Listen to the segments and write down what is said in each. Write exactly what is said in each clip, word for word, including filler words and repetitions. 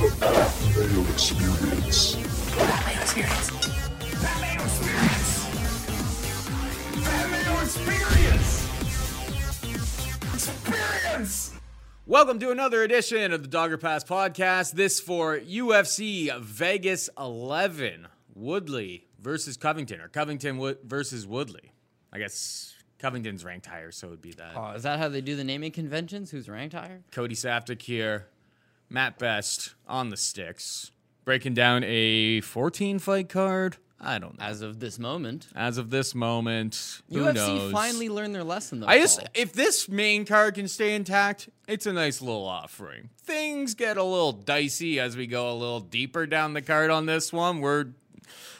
A male experience. Male experience. Male experience. Male experience. Experience. Welcome to another edition of the Dogger Pass Podcast. This for U F C Vegas eleven, Woodley versus Covington, or Covington Wo- versus Woodley. I guess Covington's ranked higher, so it would be that. Oh, is that how they do the naming conventions? Who's ranked higher? Cody Saftic here. Matt Best on the sticks. Breaking down a fourteen-fight card. I don't know. As of this moment. As of this moment. Who U F C knows? Finally learned their lesson, though. I just, if this main card can stay intact, it's a nice little offering. Things get a little dicey as we go a little deeper down the card on this one. We're,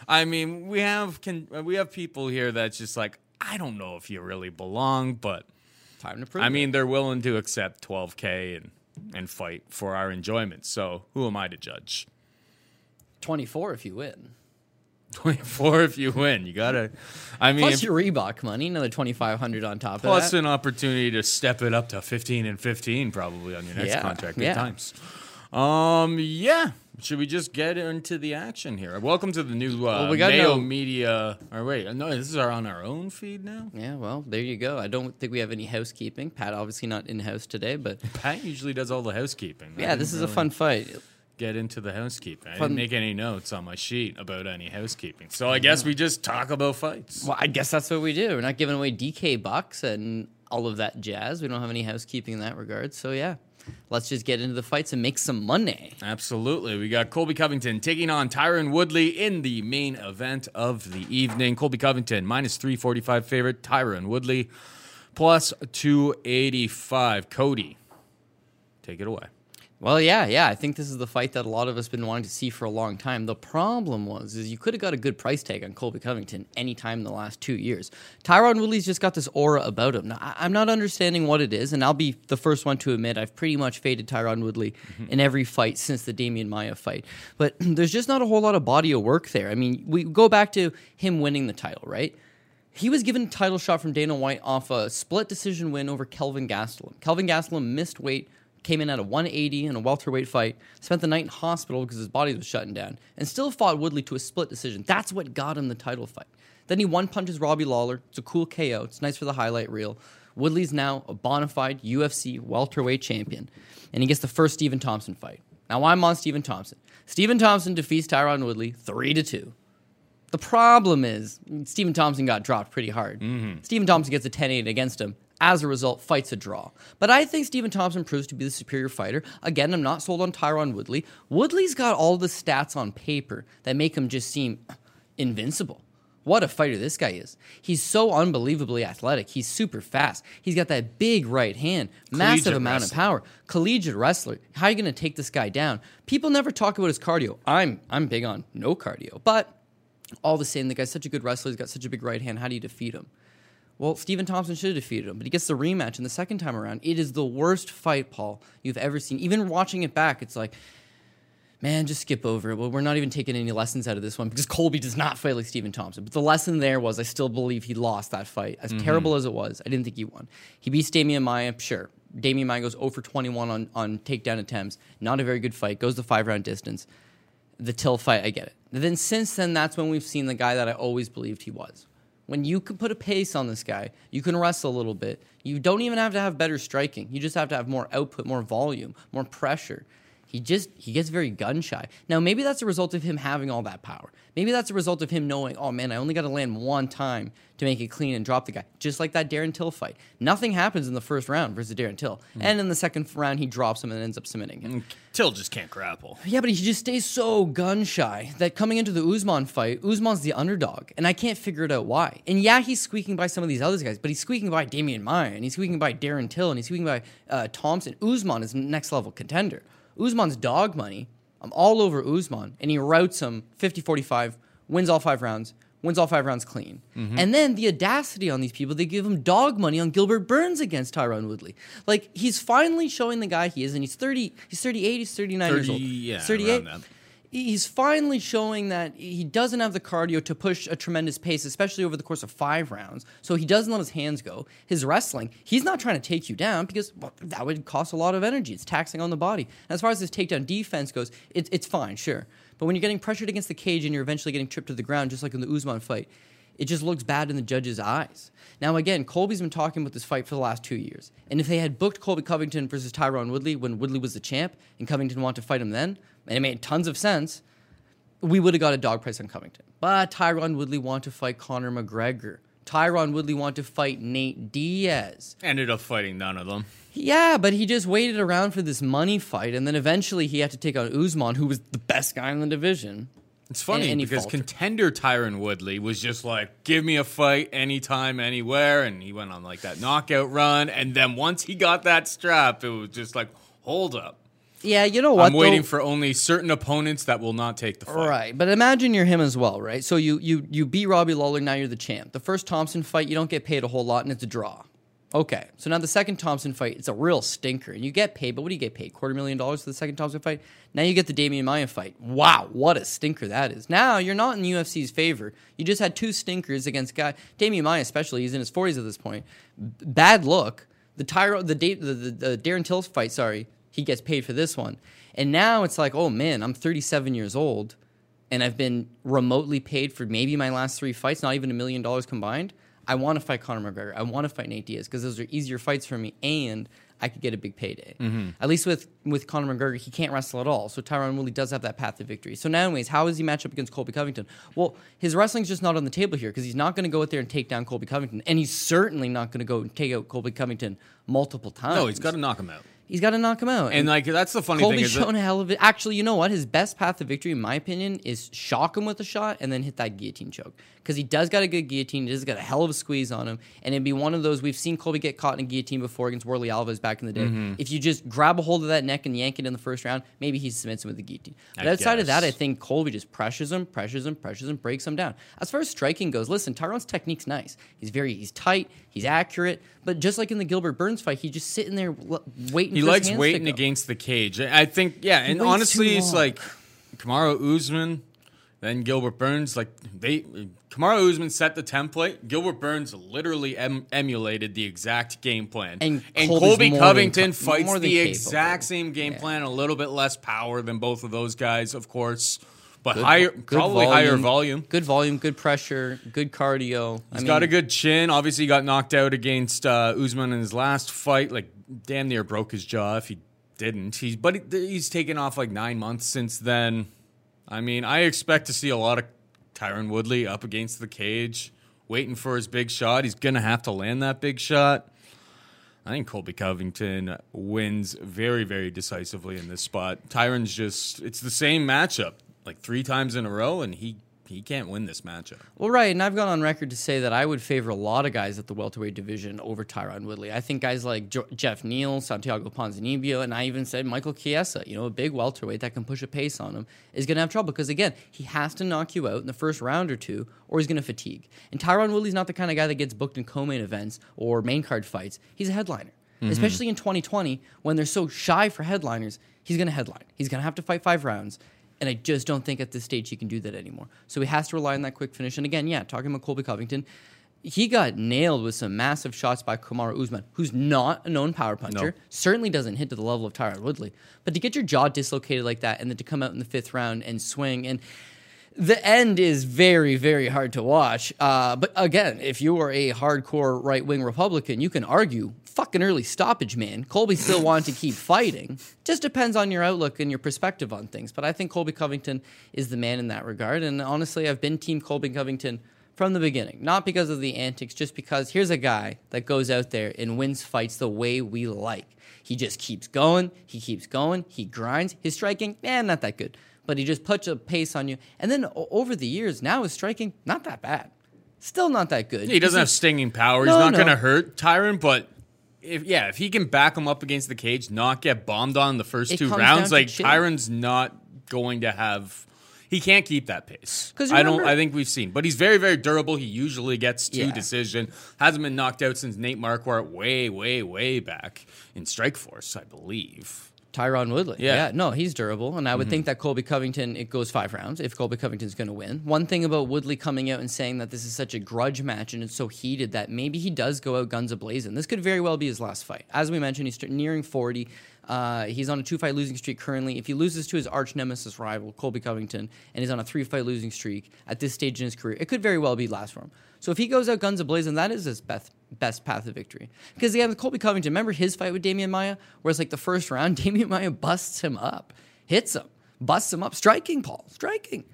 I mean, we have can, we have people here that's just like, I don't know if you really belong, but time to prove. I it. mean, they're willing to accept twelve K and and fight for our enjoyment. So who am I to judge? twenty-four if you win. twenty-four if you win. You gotta. I mean, plus your Reebok money, another twenty-five hundred on top of that. Plus an opportunity to step it up to fifteen and fifteen probably on your next yeah, contract at yeah. times. Um, yeah. Should we just get into the action here? Welcome to the new uh, well, we got Mayo no... Media. Or wait, no, this is our, on our own feed now? Yeah, well, there you go. I don't think we have any housekeeping. Pat, obviously not in-house today, but... Pat usually does all the housekeeping. Yeah, this is really a fun fight. Get into the housekeeping. Fun. I didn't make any notes on my sheet about any housekeeping, so I guess yeah. we just talk about fights. Well, I guess that's what we do. We're not giving away D K bucks and all of that jazz. We don't have any housekeeping in that regard, so yeah. Let's just get into the fights and make some money. Absolutely. We got Colby Covington taking on Tyron Woodley in the main event of the evening. Colby Covington, minus three forty-five favorite. Tyron Woodley, plus two eighty-five. Cody, take it away. Well, yeah, yeah. I think this is the fight that a lot of us have been wanting to see for a long time. The problem was is you could have got a good price tag on Colby Covington any time in the last two years. Tyron Woodley's just got this aura about him. Now, I'm not understanding what it is, and I'll be the first one to admit I've pretty much faded Tyron Woodley mm-hmm. in every fight since the Damian Maia fight. But there's just not a whole lot of body of work there. I mean, we go back to him winning the title, right? He was given a title shot from Dana White off a split decision win over Kelvin Gastelum. Kelvin Gastelum missed weight, came in at a one eighty in a welterweight fight, spent the night in hospital because his body was shutting down, and still fought Woodley to a split decision. That's what got him the title fight. Then he one-punches Robbie Lawler. It's a cool K O. It's nice for the highlight reel. Woodley's now a bona fide U F C welterweight champion, and he gets the first Stephen Thompson fight. Now, I'm on Stephen Thompson. Stephen Thompson defeats Tyron Woodley three to two. The problem is Stephen Thompson got dropped pretty hard. Mm-hmm. Stephen Thompson gets a ten eight against him. As a result, fights a draw. But I think Stephen Thompson proves to be the superior fighter. Again, I'm not sold on Tyron Woodley. Woodley's got all the stats on paper that make him just seem invincible. What a fighter this guy is. He's so unbelievably athletic. He's super fast. He's got that big right hand, massive amount of power. Collegiate wrestler. How are you going to take this guy down? People never talk about his cardio. I'm I'm big on no cardio. But all the same, the guy's such a good wrestler. He's got such a big right hand. How do you defeat him? Well, Stephen Thompson should have defeated him, but he gets the rematch, and the second time around, it is the worst fight, Paul, you've ever seen. Even watching it back, it's like, man, just skip over it. Well, we're not even taking any lessons out of this one because Colby does not fight like Stephen Thompson. But the lesson there was I still believe he lost that fight. As mm-hmm. terrible as it was, I didn't think he won. He beats Damian Maia, sure. Damian Maia goes zero for twenty-one on, on takedown attempts. Not a very good fight. Goes the five-round distance. The Till fight, I get it. And then since then, that's when we've seen the guy that I always believed he was. When you can put a pace on this guy, you can wrestle a little bit. You don't even have to have better striking. You just have to have more output, more volume, more pressure. He just he gets very gun-shy. Now, maybe that's a result of him having all that power. Maybe that's a result of him knowing, oh, man, I only got to land one time to make it clean and drop the guy, just like that Darren Till fight. Nothing happens in the first round versus Darren Till. Mm. And in the second round, he drops him and ends up submitting him. Mm, Till just can't grapple. Yeah, but he just stays so gun-shy that coming into the Usman fight, Usman's the underdog, and I can't figure it out why. And yeah, he's squeaking by some of these other guys, but he's squeaking by Damian Maia, and he's squeaking by Darren Till, and he's squeaking by uh, Thompson. Usman is next-level contender. Usman's dog money. I'm all over Usman, and he routs him fifty forty-five, wins all five rounds, wins all five rounds clean. Mm-hmm. And then the audacity on these people, they give him dog money on Gilbert Burns against Tyron Woodley. Like, he's finally showing the guy he is, and he's thirty, he's thirty-eight, he's thirty-nine years old. Yeah, thirty-eight. he's finally showing that he doesn't have the cardio to push a tremendous pace, especially over the course of five rounds. So he doesn't let his hands go. His wrestling, he's not trying to take you down because well, that would cost a lot of energy. It's taxing on the body. And as far as his takedown defense goes, it, it's fine, sure. But when you're getting pressured against the cage and you're eventually getting tripped to the ground, just like in the Usman fight, it just looks bad in the judges' eyes. Now, again, Colby's been talking about this fight for the last two years. And if they had booked Colby Covington versus Tyron Woodley when Woodley was the champ and Covington wanted to fight him then, and it made tons of sense, we would have got a dog price on Covington. But Tyron Woodley wanted to fight Conor McGregor. Tyron Woodley wanted to fight Nate Diaz. Ended up fighting none of them. Yeah, but he just waited around for this money fight, and then eventually he had to take on Usman, who was the best guy in the division. It's funny, and, and because faltered. Contender Tyron Woodley was just like, give me a fight anytime, anywhere, and he went on like that knockout run, and then once he got that strap, it was just like, hold up. Yeah, you know what? I'm waiting though? for only certain opponents that will not take the fight. Right, but imagine you're him as well, right? So you you you beat Robbie Lawler, now you're the champ. The first Thompson fight, you don't get paid a whole lot, and it's a draw. Okay, so now the second Thompson fight, it's a real stinker, and you get paid, but what do you get paid? Quarter million dollars for the second Thompson fight? Now you get the Damian Maia fight. Wow, what a stinker that is. Now you're not in the U F C's favor. You just had two stinkers against guy Damian Maia especially, he's in his forties at this point. B- bad look. The, Tyro, the, da- the, the, the Darren Till fight, sorry, he gets paid for this one. And now it's like, oh, man, I'm thirty-seven years old, and I've been remotely paid for maybe my last three fights, not even a million dollars combined. I want to fight Conor McGregor. I want to fight Nate Diaz because those are easier fights for me, and I could get a big payday. Mm-hmm. At least with, with Conor McGregor, he can't wrestle at all, so Tyron Woodley does have that path to victory. So now anyways, how is he matched up against Colby Covington? Well, his wrestling's just not on the table here because he's not going to go out there and take down Colby Covington, and he's certainly not going to go and take out Colby Covington multiple times. No, he's got to knock him out. He's got to knock him out. And, and like that's the funny Colby's thing. Colby's shown a hell of it. Actually, you know what? His best path to victory, in my opinion, is shock him with a shot and then hit that guillotine choke. Because he does got a good guillotine. He does got a hell of a squeeze on him. And it'd be one of those, we've seen Colby get caught in a guillotine before against Worley Alves back in the day. Mm-hmm. If you just grab a hold of that neck and yank it in the first round, maybe he submits him with the guillotine. But I outside guess. of that, I think Colby just pressures him, pressures him, pressures him, breaks him down. As far as striking goes, listen, Tyron's technique's nice. He's very, he's tight, he's accurate. But just like in the Gilbert Burns fight, he's just sitting there waiting. He likes waiting against the cage. I think, yeah, and honestly, it's like Kamaru Usman, then Gilbert Burns. Like they, Kamaru Usman set the template. Gilbert Burns literally em- emulated the exact game plan. And, and Colby Covington fights the exact same game plan, a little bit less power than both of those guys, of course. But good, higher, good probably volume, higher volume. Good volume, good pressure, good cardio. He's I mean, got a good chin. Obviously, he got knocked out against uh, Usman in his last fight. Like, damn near broke his jaw if he didn't. He's, but he, he's taken off like nine months since then. I mean, I expect to see a lot of Tyron Woodley up against the cage, waiting for his big shot. He's going to have to land that big shot. I think Colby Covington wins very, very decisively in this spot. Tyron's just, it's the same matchup. Like three times in a row, and he, he can't win this matchup. Well, right, and I've gone on record to say that I would favor a lot of guys at the welterweight division over Tyron Woodley. I think guys like jo- Jeff Neal, Santiago Ponzinibbio, and I even said Michael Chiesa, you know, a big welterweight that can push a pace on him, is going to have trouble because, again, he has to knock you out in the first round or two, or he's going to fatigue. And Tyron Woodley's not the kind of guy that gets booked in co-main events or main card fights. He's a headliner. Mm-hmm. Especially in twenty twenty, when they're so shy for headliners, he's going to headline. He's going to have to fight five rounds. And I just don't think at this stage he can do that anymore. So he has to rely on that quick finish. And again, yeah, talking about Colby Covington, he got nailed with some massive shots by Kamaru Usman, who's not a known power puncher, no. certainly doesn't hit to the level of Tyron Woodley. But to get your jaw dislocated like that and then to come out in the fifth round and swing, and the end is very, very hard to watch. Uh, but again, if you are a hardcore right-wing Republican, you can argue, fucking early stoppage, man. Colby still wanted to keep fighting. Just depends on your outlook and your perspective on things. But I think Colby Covington is the man in that regard. And honestly, I've been team Colby Covington from the beginning. Not because of the antics, just because here's a guy that goes out there and wins fights the way we like. He just keeps going. He keeps going. He grinds. His striking, man, eh, not that good. But he just puts a pace on you. And then o- over the years, now his striking, not that bad. Still not that good. He doesn't He's have just, stinging power. No, He's not no. going to hurt Tyron, but... If, yeah, if he can back him up against the cage, not get bombed on the first it two rounds, like Tyron's not going to have, he can't keep that pace. I don't. I think we've seen, but he's very, very durable. He usually gets two yeah. decision. Hasn't been knocked out since Nate Marquardt way, way, way back in Strikeforce, I believe. Tyron Woodley. Yeah. yeah. No, he's durable. And I would mm-hmm. think that Colby Covington, it goes five rounds if Colby Covington's going to win. One thing about Woodley coming out and saying that this is such a grudge match and it's so heated that maybe he does go out guns a-blazing. This could very well be his last fight. As we mentioned, he's nearing forty. Uh, he's on a two-fight losing streak currently. If he loses to his arch-nemesis rival, Colby Covington, and he's on a three-fight losing streak at this stage in his career, it could very well be last for him. So if he goes out guns a-blazing, that is his best best path of victory. Because again, with Colby Covington, remember his fight with Damian Maia? Where it's like the first round, Damian Maia busts him up, hits him, busts him up. Striking, Paul, striking.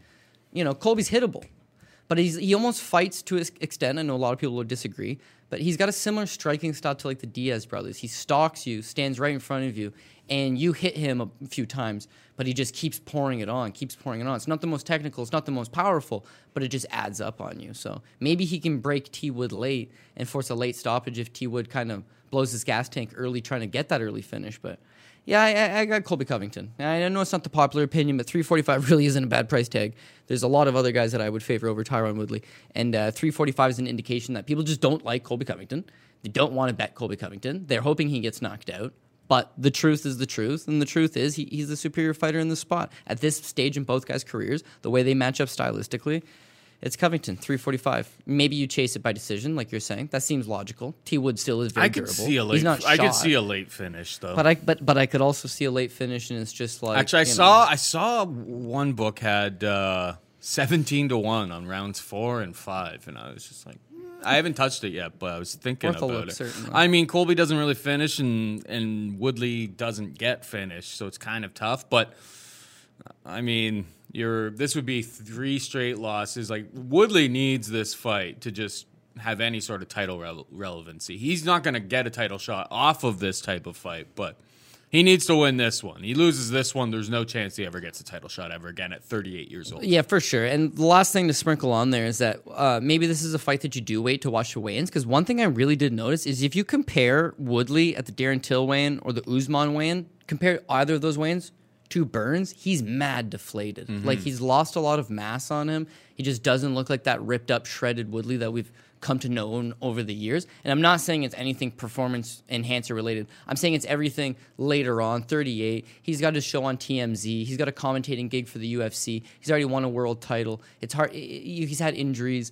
You know, Colby's hittable. But he's, he almost fights to an extent. I know a lot of people would disagree. But he's got a similar striking style to like the Diaz brothers. He stalks you, stands right in front of you, and you hit him a few times, but he just keeps pouring it on, keeps pouring it on. It's not the most technical, it's not the most powerful, but it just adds up on you. So maybe he can break T. Wood late and force a late stoppage if T. Wood kind of blows his gas tank early trying to get that early finish. But yeah, I, I got Colby Covington. I know it's not the popular opinion, but three forty-five really isn't a bad price tag. There's a lot of other guys that I would favor over Tyron Woodley, and uh, three forty-five is an indication that people just don't like Colby Covington. They don't want to bet Colby Covington. They're hoping he gets knocked out, but the truth is the truth, and the truth is he, he's the superior fighter in this spot. At this stage in both guys' careers, the way they match up stylistically, it's Covington, three forty-five. Maybe you chase it by decision, like you're saying. That seems logical. T. Wood still is very I durable. See a late, He's not shot. I could see a late finish, though. But I but but I could also see a late finish, and it's just like actually, I saw know. I saw one book had uh, seventeen to one on rounds four and five, and I was just like, I haven't touched it yet, but I was thinking Worth about look, it. Certainly. I mean, Colby doesn't really finish, and and Woodley doesn't get finished, so it's kind of tough. But I mean. You're, this would be three straight losses. Like, Woodley needs this fight to just have any sort of title rele- relevancy. He's not going to get a title shot off of this type of fight, but he needs to win this one. He loses this one, there's no chance he ever gets a title shot ever again at thirty-eight years old. Yeah, for sure. And the last thing to sprinkle on there is that uh, maybe this is a fight that you do wait to watch the weigh-ins, because one thing I really did notice is if you compare Woodley at the Darren Till weigh-in or the Usman weigh-in, compare either of those weigh-ins, to Burns, he's mad deflated. Mm-hmm. Like, he's lost a lot of mass on him. He just doesn't look like that ripped up, shredded Woodley that we've come to know over the years. And I'm not saying it's anything performance enhancer related. I'm saying it's everything later on, thirty-eight. He's got his show on T M Z. He's got a commentating gig for the U F C. He's already won a world title. It's hard. He's had injuries.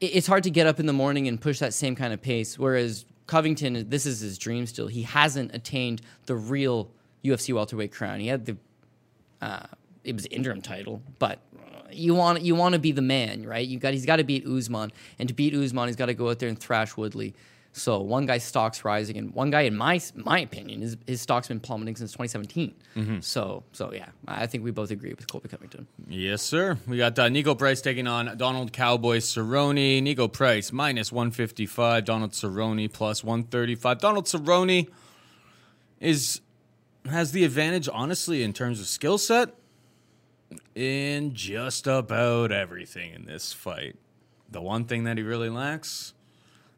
It's hard to get up in the morning and push that same kind of pace. Whereas Covington, this is his dream still. He hasn't attained the real U F C welterweight crown. He had the uh, it was interim title, but you want you want to be the man, right? You got he's got to beat Usman, and to beat Usman, he's got to go out there and thrash Woodley. So one guy's stock's rising, and one guy, in my my opinion, his, his stock's been plummeting since twenty seventeen. Mm-hmm. So so yeah, I think we both agree with Colby Covington. Yes, sir. We got uh, Niko Price taking on Donald Cowboy Cerrone. Niko Price minus one fifty-five. Donald Cerrone plus one thirty-five. Donald Cerrone is. Has the advantage, honestly, in terms of skill set in just about everything in this fight. The one thing that he really lacks,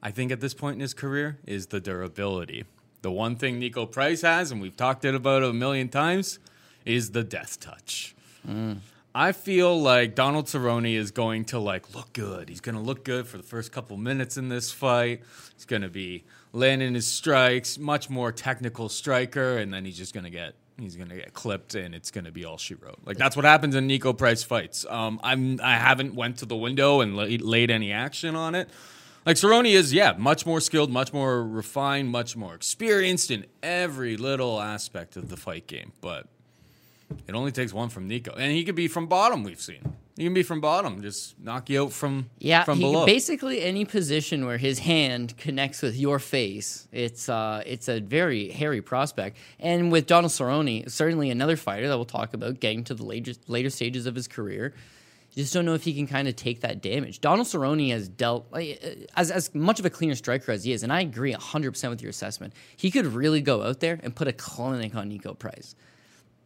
I think at this point in his career, is the durability. The one thing Niko Price has, and we've talked it about a million times, is the death touch. Mm. I feel like Donald Cerrone is going to, like, look good. He's going to look good for the first couple minutes in this fight. He's going to be landing his strikes, much more technical striker, and then he's just going to get he's going to get clipped, and it's going to be all she wrote. Like, that's what happens in Niko Price fights. Um, I'm, I haven't went to the window and la- laid any action on it. Like, Cerrone is, yeah, much more skilled, much more refined, much more experienced in every little aspect of the fight game, but it only takes one from Niko. And he could be from bottom, we've seen. He can be from bottom, just knock you out from, yeah, from below. Yeah, basically any position where his hand connects with your face, it's uh, it's a very hairy prospect. And with Donald Cerrone, certainly another fighter that we'll talk about getting to the later, later stages of his career, you just don't know if he can kind of take that damage. Donald Cerrone has dealt, like, as, as much of a cleaner striker as he is, and I agree one hundred percent with your assessment, he could really go out there and put a clinic on Niko Price.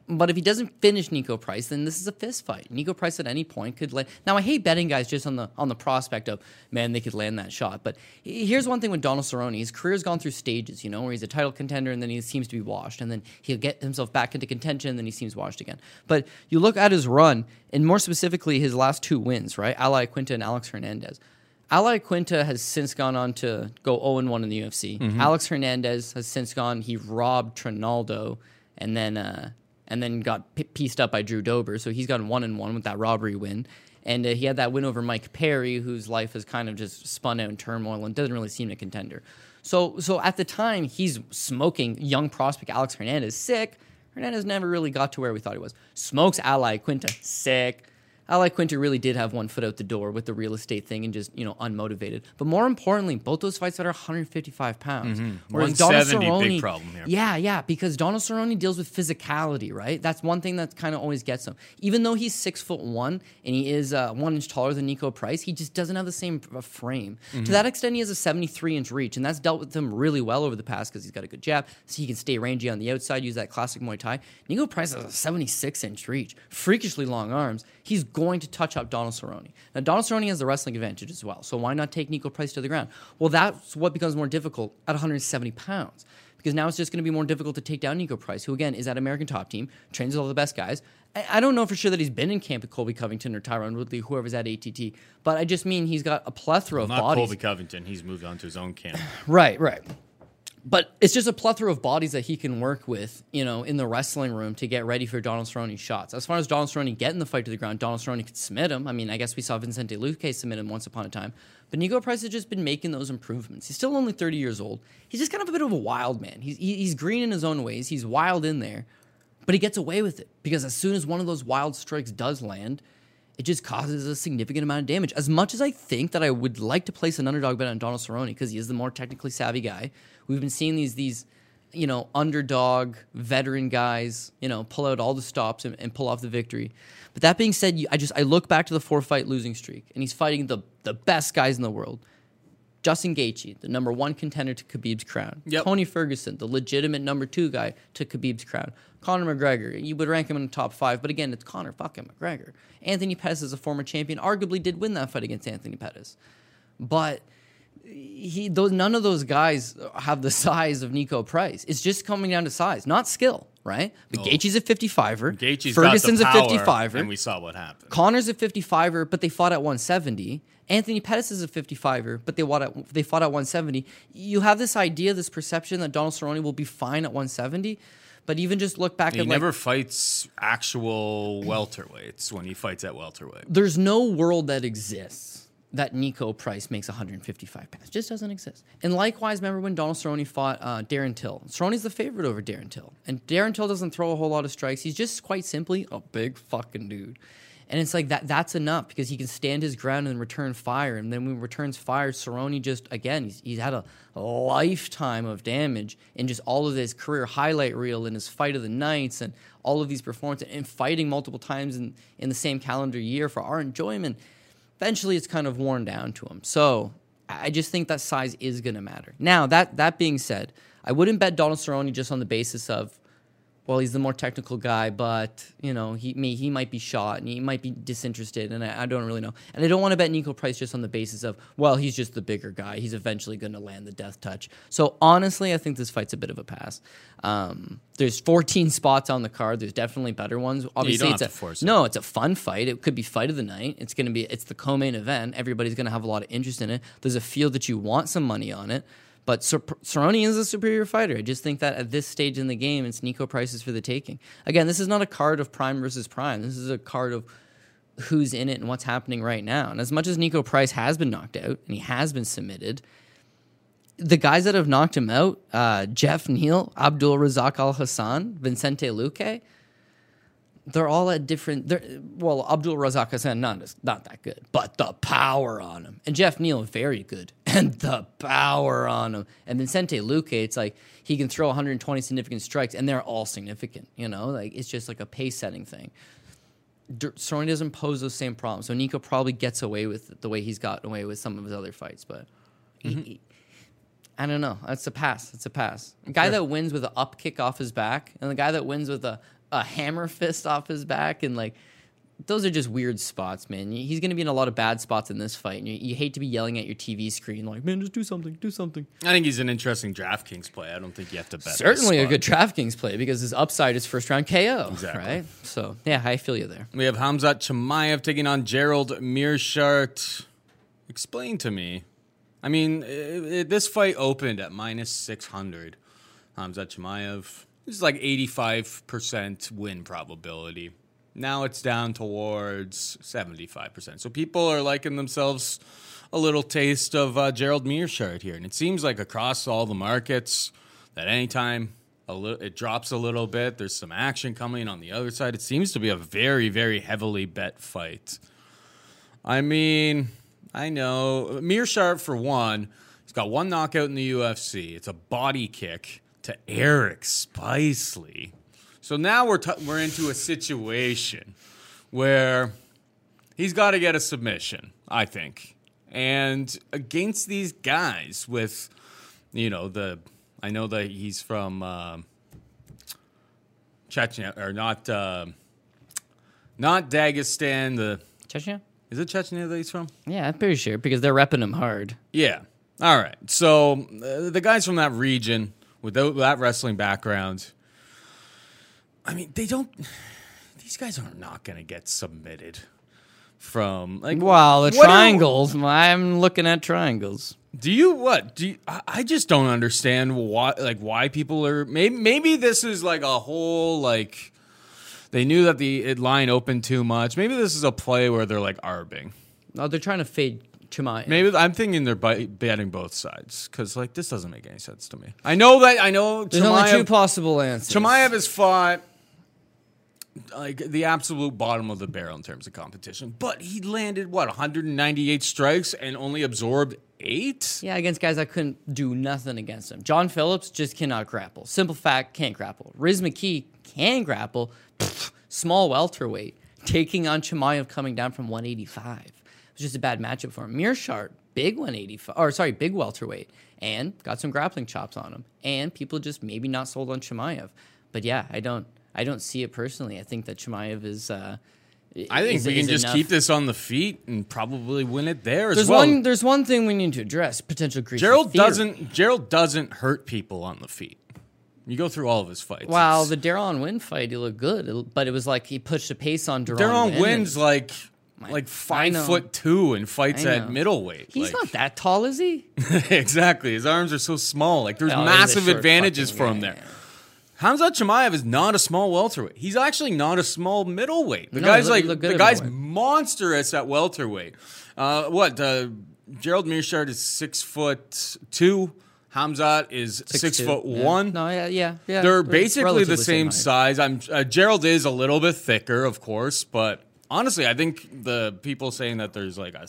But if he doesn't finish Niko Price, then this is a fist fight. Niko Price at any point could land. Now, I hate betting guys just on the on the prospect of, man, they could land that shot. But here's one thing with Donald Cerrone. His career's gone through stages, you know, where he's a title contender, and then he seems to be washed. And then he'll get himself back into contention, and then he seems washed again. But you look at his run, and more specifically his last two wins, right? Al Iaquinta and Alex Hernandez. Al Iaquinta has since gone on to go oh and one in the U F C. Mm-hmm. Alex Hernandez has since gone. He robbed Trinaldo and then uh, and then got p- pieced up by Drew Dober. So he's gotten one and one with that robbery win. And uh, he had that win over Mike Perry, whose life has kind of just spun out in turmoil and doesn't really seem a contender. So so at the time, he's smoking young prospect Alex Hernandez, sick. Hernandez never really got to where we thought he was. Smokes Al Iaquinta, sick. Al Iaquinta really did have one foot out the door with the real estate thing and just, you know, unmotivated. But more importantly, both those fights that are one fifty-five pounds. Mm-hmm. Whereas one seventy, Donald Cerrone, big problem here. Yeah, yeah, because Donald Cerrone deals with physicality, right? That's one thing that kind of always gets him. Even though he's six foot one and he is uh, one inch taller than Niko Price, he just doesn't have the same frame. Mm-hmm. To that extent, he has a seventy-three inch reach, and that's dealt with him really well over the past because he's got a good jab, so he can stay rangy on the outside, use that classic Muay Thai. Niko Price has a seventy-six inch reach, freakishly long arms. He's going to touch up Donald Cerrone. Now, Donald Cerrone has the wrestling advantage as well, so why not take Niko Price to the ground? Well, that's what becomes more difficult at one seventy pounds, because now it's just going to be more difficult to take down Niko Price, who, again, is at American Top Team, trains all the best guys. I, I don't know for sure that he's been in camp with Colby Covington or Tyron Woodley, whoever's at A T T, but I just mean he's got a plethora well, of not bodies. Not Colby Covington. He's moved on to his own camp. Right, right. But it's just a plethora of bodies that he can work with, you know, in the wrestling room to get ready for Donald Cerrone's shots. As far as Donald Cerrone getting the fight to the ground, Donald Cerrone could submit him. I mean, I guess we saw Vicente Luque submit him once upon a time. But Niko Price has just been making those improvements. He's still only thirty years old. He's just kind of a bit of a wild man. He's he's green in his own ways. He's wild in there. But he gets away with it because as soon as one of those wild strikes does land, it just causes a significant amount of damage. As much as I think that I would like to place an underdog bet on Donald Cerrone because he is the more technically savvy guy, we've been seeing these, these you know, underdog veteran guys, you know, pull out all the stops and, and pull off the victory. But that being said, you, I just I look back to the four-fight losing streak, and he's fighting the, the best guys in the world. Justin Gaethje, the number one contender to Khabib's crown. Yep. Tony Ferguson, the legitimate number two guy to Khabib's crown. Conor McGregor, you would rank him in the top five, but again, it's Conor fucking McGregor. Anthony Pettis is a former champion, arguably did win that fight against Anthony Pettis. But he, those, none of those guys have the size of Niko Price. It's just coming down to size, not skill, right? But oh. Gaethje's a fifty-fiver. Gaethje's Ferguson's got the power, a fifty-fiver. And we saw what happened. Conor's a fifty-fiver, but they fought at one seventy. Anthony Pettis is a fifty-fiver, but they fought, at, they fought at one seventy. You have this idea, this perception that Donald Cerrone will be fine at one seventy, but even just look back he at He never like, fights actual welterweights when he fights at welterweight. There's no world that exists that Niko Price makes one fifty-five pounds. It just doesn't exist. And likewise, remember when Donald Cerrone fought uh, Darren Till? Cerrone's the favorite over Darren Till. And Darren Till doesn't throw a whole lot of strikes. He's just quite simply a big fucking dude. And it's like that that's enough because he can stand his ground and return fire. And then when he returns fire, Cerrone just, again, he's, he's had a lifetime of damage in just all of his career highlight reel and his fight of the nights and all of these performances and fighting multiple times in, in the same calendar year for our enjoyment. Eventually, it's kind of worn down to him. So I just think that size is going to matter. Now, that that being said, I wouldn't bet Donald Cerrone just on the basis of, well, he's the more technical guy, but, you know, he me, he might be shot and he might be disinterested, and I, I don't really know. And I don't want to bet Niko Price just on the basis of, well, he's just the bigger guy. He's eventually going to land the death touch. So, honestly, I think this fight's a bit of a pass. Um, there's fourteen spots on the card. There's definitely better ones. Obviously, yeah, you don't it's have a, to force it. No, it's a fun fight. It could be fight of the night. It's going to be it's the co-main event. Everybody's going to have a lot of interest in it. There's a field that you want some money on it. But Cer- Cerrone is a superior fighter. I just think that at this stage in the game, it's Niko Price's for the taking. Again, this is not a card of prime versus prime. This is a card of who's in it and what's happening right now. And as much as Niko Price has been knocked out and he has been submitted, the guys that have knocked him out, uh, Jeff Neal, Abdul Razak Al-Hassan, Vicente Luque, they're all at different... Well, Abdul Razak Hassan, not, not that good, but the power on him. And Jeff Neal, very good. And the power on him. And Vicente Luque, it's like he can throw one hundred twenty significant strikes, and they're all significant, you know? Like, it's just like a pace-setting thing. D- Cerrone doesn't pose those same problems, so Niko probably gets away with it the way he's gotten away with some of his other fights, but... Mm-hmm. He, he, I don't know. That's a pass. It's a pass. The guy sure. that wins with an up kick off his back, and the guy that wins with a... a hammer fist off his back, and like those are just weird spots, man. He's going to be in a lot of bad spots in this fight, and you, you hate to be yelling at your T V screen like, man, just do something, do something. I think he's an interesting DraftKings play. I don't think you have to bet. Certainly a good DraftKings play because his upside is first round K O. Exactly. Right? So yeah, I feel you there. We have Hamzat Chimaev taking on Gerald Meerschaert. Explain to me. I mean, it, it, this fight opened at minus six hundred. Hamzat Chimaev. This is like eighty-five percent win probability. Now it's down towards seventy-five percent. So people are liking themselves a little taste of uh, Gerald Meerschaert here. And it seems like across all the markets that anytime a li- it drops a little bit, there's some action coming on the other side. It seems to be a very, very heavily bet fight. I mean, I know. Meerschaert, for one, he's got one knockout in the U F C. It's a body kick to Eric Spicely. So now we're t- we're into a situation where he's got to get a submission, I think. And against these guys with, you know, the I know that he's from uh, Chechnya, or not, uh, not Dagestan. The Chechnya? Is it Chechnya that he's from? Yeah, I'm pretty sure, because they're repping him hard. Yeah. All right. So uh, the guys from that region with that wrestling background, I mean, they don't, these guys are not going to get submitted from, like, well, the triangles, you, I'm looking at triangles. Do you, what, do you, I, I just don't understand why, like, why people are, maybe, maybe this is, like, a whole, like, they knew that the it line opened too much. Maybe this is a play where they're, like, arbing. No, they're trying to fade Chimaev. Maybe I'm thinking they're betting both sides, because, like, this doesn't make any sense to me. I know that I know. There's Chimaev, only two possible answers. Chimaev has fought like the absolute bottom of the barrel in terms of competition, but he landed what one hundred ninety-eight strikes and only absorbed eight. Yeah, against guys I couldn't do nothing against him. John Phillips just cannot grapple. Simple fact, can't grapple. Rhys McKee can grapple. Pfft, small welterweight taking on Chimaev coming down from one eighty-five. It was just a bad matchup for him. Meerschaert, big one eighty-five, or sorry, big welterweight, and got some grappling chops on him. And people just maybe not sold on Chimaev. But yeah, I don't, I don't see it personally. I think that Chimaev is. Uh, I think is, we can just enough. keep this on the feet and probably win it there there's as well. One, there's one thing we need to address: potential greasy Gerald theory. doesn't. Gerald doesn't hurt people on the feet. You go through all of his fights. Wow, the Darren Wynn fight, he looked good, but it was like he pushed a pace on Darren. Darren Wynn's like. Like five foot two and fights at middleweight. He's like, not that tall, is he? Exactly. His arms are so small. Like there's oh, massive advantages for him there. Yeah. Hamzat Chimaev is not a small welterweight. He's actually not a small middleweight. The no, guy's like the guy's middleweight. monstrous at welterweight. Uh, what? Uh, Gerald Meerschaert is six foot two. Hamzat is six, six foot yeah. one. No, yeah, yeah, yeah. They're, They're basically the same, same size. I'm uh, Gerald is a little bit thicker, of course, but. Honestly, I think the people saying that there's like a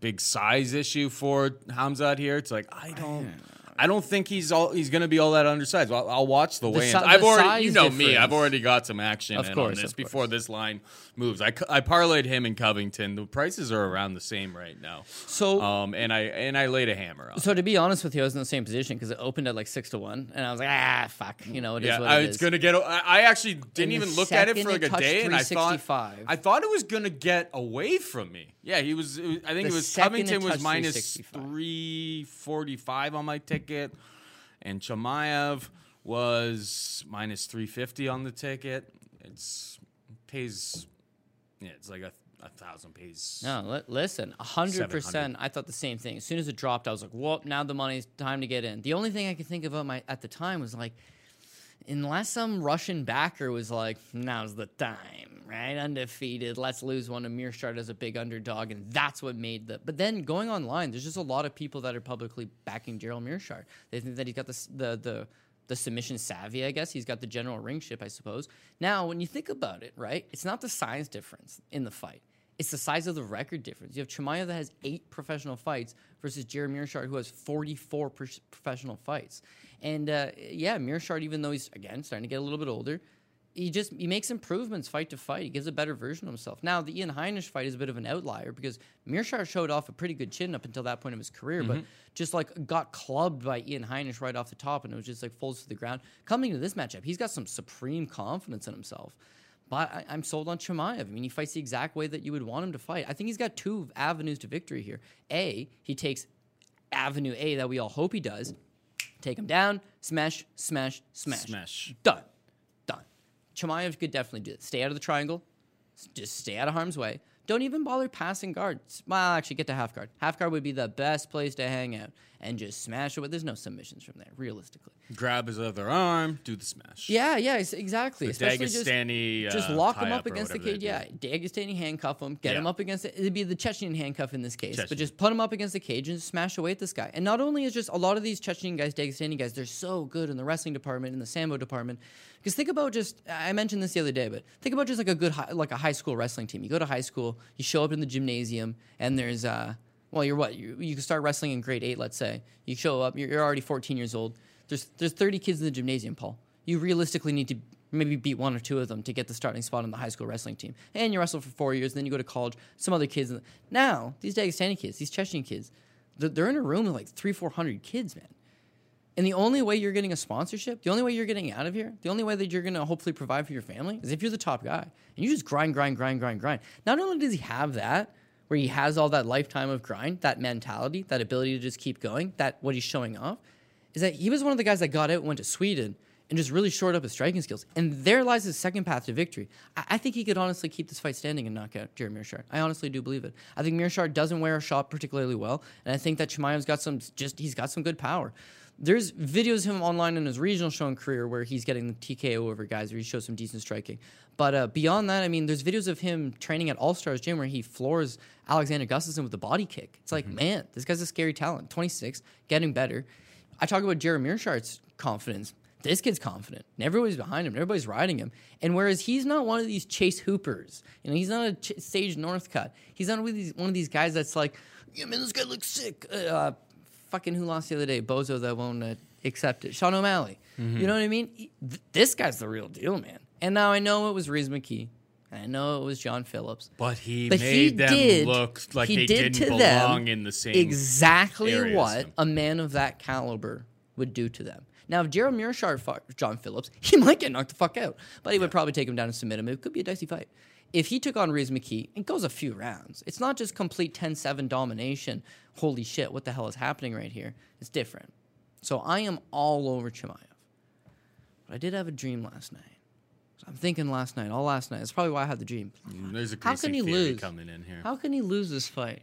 big size issue for Hamzat here. It's like I don't, I don't think he's all he's going to be all that undersized. I'll, I'll watch the weigh-ins. I've the already, you know difference. me, I've already got some action of in course, on this before this line moves. I, I parlayed him in Covington. The prices are around the same right now. So um, and I and I laid a hammer on. So to be honest with you, I was in the same position because it opened at like six to one, and I was like, ah, fuck, you know, it yeah, is what I, it it's is. gonna get. I, I actually didn't even look at it for like a day, and I thought I thought it was gonna get away from me. Yeah, he was. It was I think the it was Covington it was minus three forty five on my ticket. Ticket, and Chimaev was minus three fifty on the ticket. It's pays, yeah, it's like a, a thousand pays. No, li- listen, one hundred percent. I thought the same thing. As soon as it dropped, I was like, whoop, well, now the money's time to get in. The only thing I could think about my, at the time was like, unless some Russian backer was like, now's the time, right? Undefeated, let's lose one to Meerschaert as a big underdog, and that's what made the... But then going online, there's just a lot of people that are publicly backing Gerald Meerschaert. They think that he's got the the the, the submission savvy, I guess. He's got the general ringship, I suppose. Now, when you think about it, right, it's not the size difference in the fight. It's the size of the record difference. You have Chimaev that has eight professional fights versus Gerald Meerschaert, who has forty-four pro- professional fights. And, uh, yeah, Meerschaert, even though he's, again, starting to get a little bit older, he just he makes improvements fight to fight. He gives a better version of himself. Now, the Ian Heinisch fight is a bit of an outlier because Meerschaert showed off a pretty good chin up until that point of his career, mm-hmm. but just, like, got clubbed by Ian Heinisch right off the top, and it was just, like, folds to the ground. Coming to this matchup, he's got some supreme confidence in himself. But I, I'm sold on Chimaev. I mean, he fights the exact way that you would want him to fight. I think he's got two avenues to victory here. A, he takes avenue A that we all hope he does. Take him down, smash, smash, smash. Smash. Done. Done. Chimaev could definitely do that. Stay out of the triangle. Just stay out of harm's way. Don't even bother passing guard. Well, actually, get to half guard. Half guard would be the best place to hang out. and just smash it. But there's no submissions from there, realistically. Grab his other arm, do the smash. Yeah, yeah, exactly. The Especially Dagestani, just, uh, just lock him up, up against the cage. Yeah, Dagestani handcuff him, get yeah. him up against it. It'd be the Chechen handcuff in this case, Chechen. But just put him up against the cage and smash away at this guy. And not only is just a lot of these Chechen guys, Dagestani guys, they're so good in the wrestling department, in the sambo department. Because think about just, I mentioned this the other day, but think about just like a good, high, like a high school wrestling team. You go to high school, you show up in the gymnasium, and there's, uh, well, you're what? You, you can start wrestling in grade eight, let's say. You show up, you're, you're already fourteen years old. There's there's thirty kids in the gymnasium, Paul. You realistically need to maybe beat one or two of them to get the starting spot on the high school wrestling team. And you wrestle for four years, and then you go to college, some other kids. In the, now, these Dagestani kids, these Chechen kids, they're, they're in a room with like three, four hundred kids, man. And the only way you're getting a sponsorship, the only way you're getting out of here, the only way that you're going to hopefully provide for your family is if you're the top guy. And you just grind, grind, grind, grind, grind. Not only does he have that, where he has all that lifetime of grind, that mentality, that ability to just keep going, that what he's showing off, is that he was one of the guys that got out, went to Sweden, and just really shored up his striking skills. And there lies his second path to victory. I, I think he could honestly keep this fight standing and knock out Gerald Meerschaert. I honestly do believe it. I think Meerschaert doesn't wear a shot particularly well, and I think that Chimaev's got some, just, he's got some good power. There's videos of him online in his regional showing career where he's getting the T K O over guys, where he shows some decent striking. But uh, beyond that, I mean, there's videos of him training at All-Stars Gym where he floors Alexander Gustafsson with a body kick. It's like, mm-hmm. man, this guy's a scary talent. twenty-six, getting better. I talk about Gerald Meerschaert's confidence. This kid's confident. And everybody's behind him. Everybody's riding him. And whereas he's not one of these Chase Hoopers, you know, he's not a Ch- Sage Northcutt. He's not one of these, one of these guys that's like, yeah, man, this guy looks sick. Uh, Fucking who lost the other day? Bozo that won't uh, accept it. Sean O'Malley. Mm-hmm. You know what I mean? He, th- this guy's the real deal, man. And now I know it was Rhys McKee. I know it was John Phillips. But he but made he them did, look like they did didn't belong in the same exactly area what a man of that caliber would do to them. Now, if Gerald Meerschaert fought John Phillips, he might get knocked the fuck out. But he yeah. would probably take him down and submit him. It could be a dicey fight. If he took on Rhys McKee, it goes a few rounds. It's not just complete ten seven domination. Holy shit, what the hell is happening right here? It's different. So I am all over Chimaev. But I did have a dream last night. So I'm thinking last night, all last night. That's probably why I had the dream. Mm, there's a How can he lose? Coming in here. How can he lose this fight?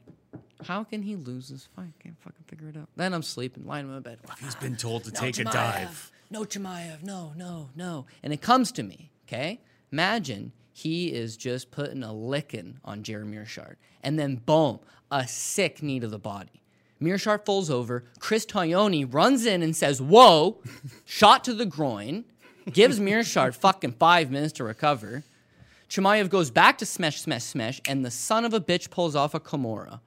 How can he lose this fight? Can't fucking figure it out. Then I'm sleeping, lying in my bed. If he's been told to no, take Chimaev. a dive. No, Chimaev. No, no, no. And it comes to me, okay? Imagine... he is just putting a licking on Gerald Meerschaert. And then, boom, a sick knee to the body. Meerschaert falls over. Chris Tognoni runs in and says, whoa, shot to the groin, gives Meerschaert fucking five minutes to recover. Chimaev goes back to smash, smash, smash, and the son of a bitch pulls off a Kimura.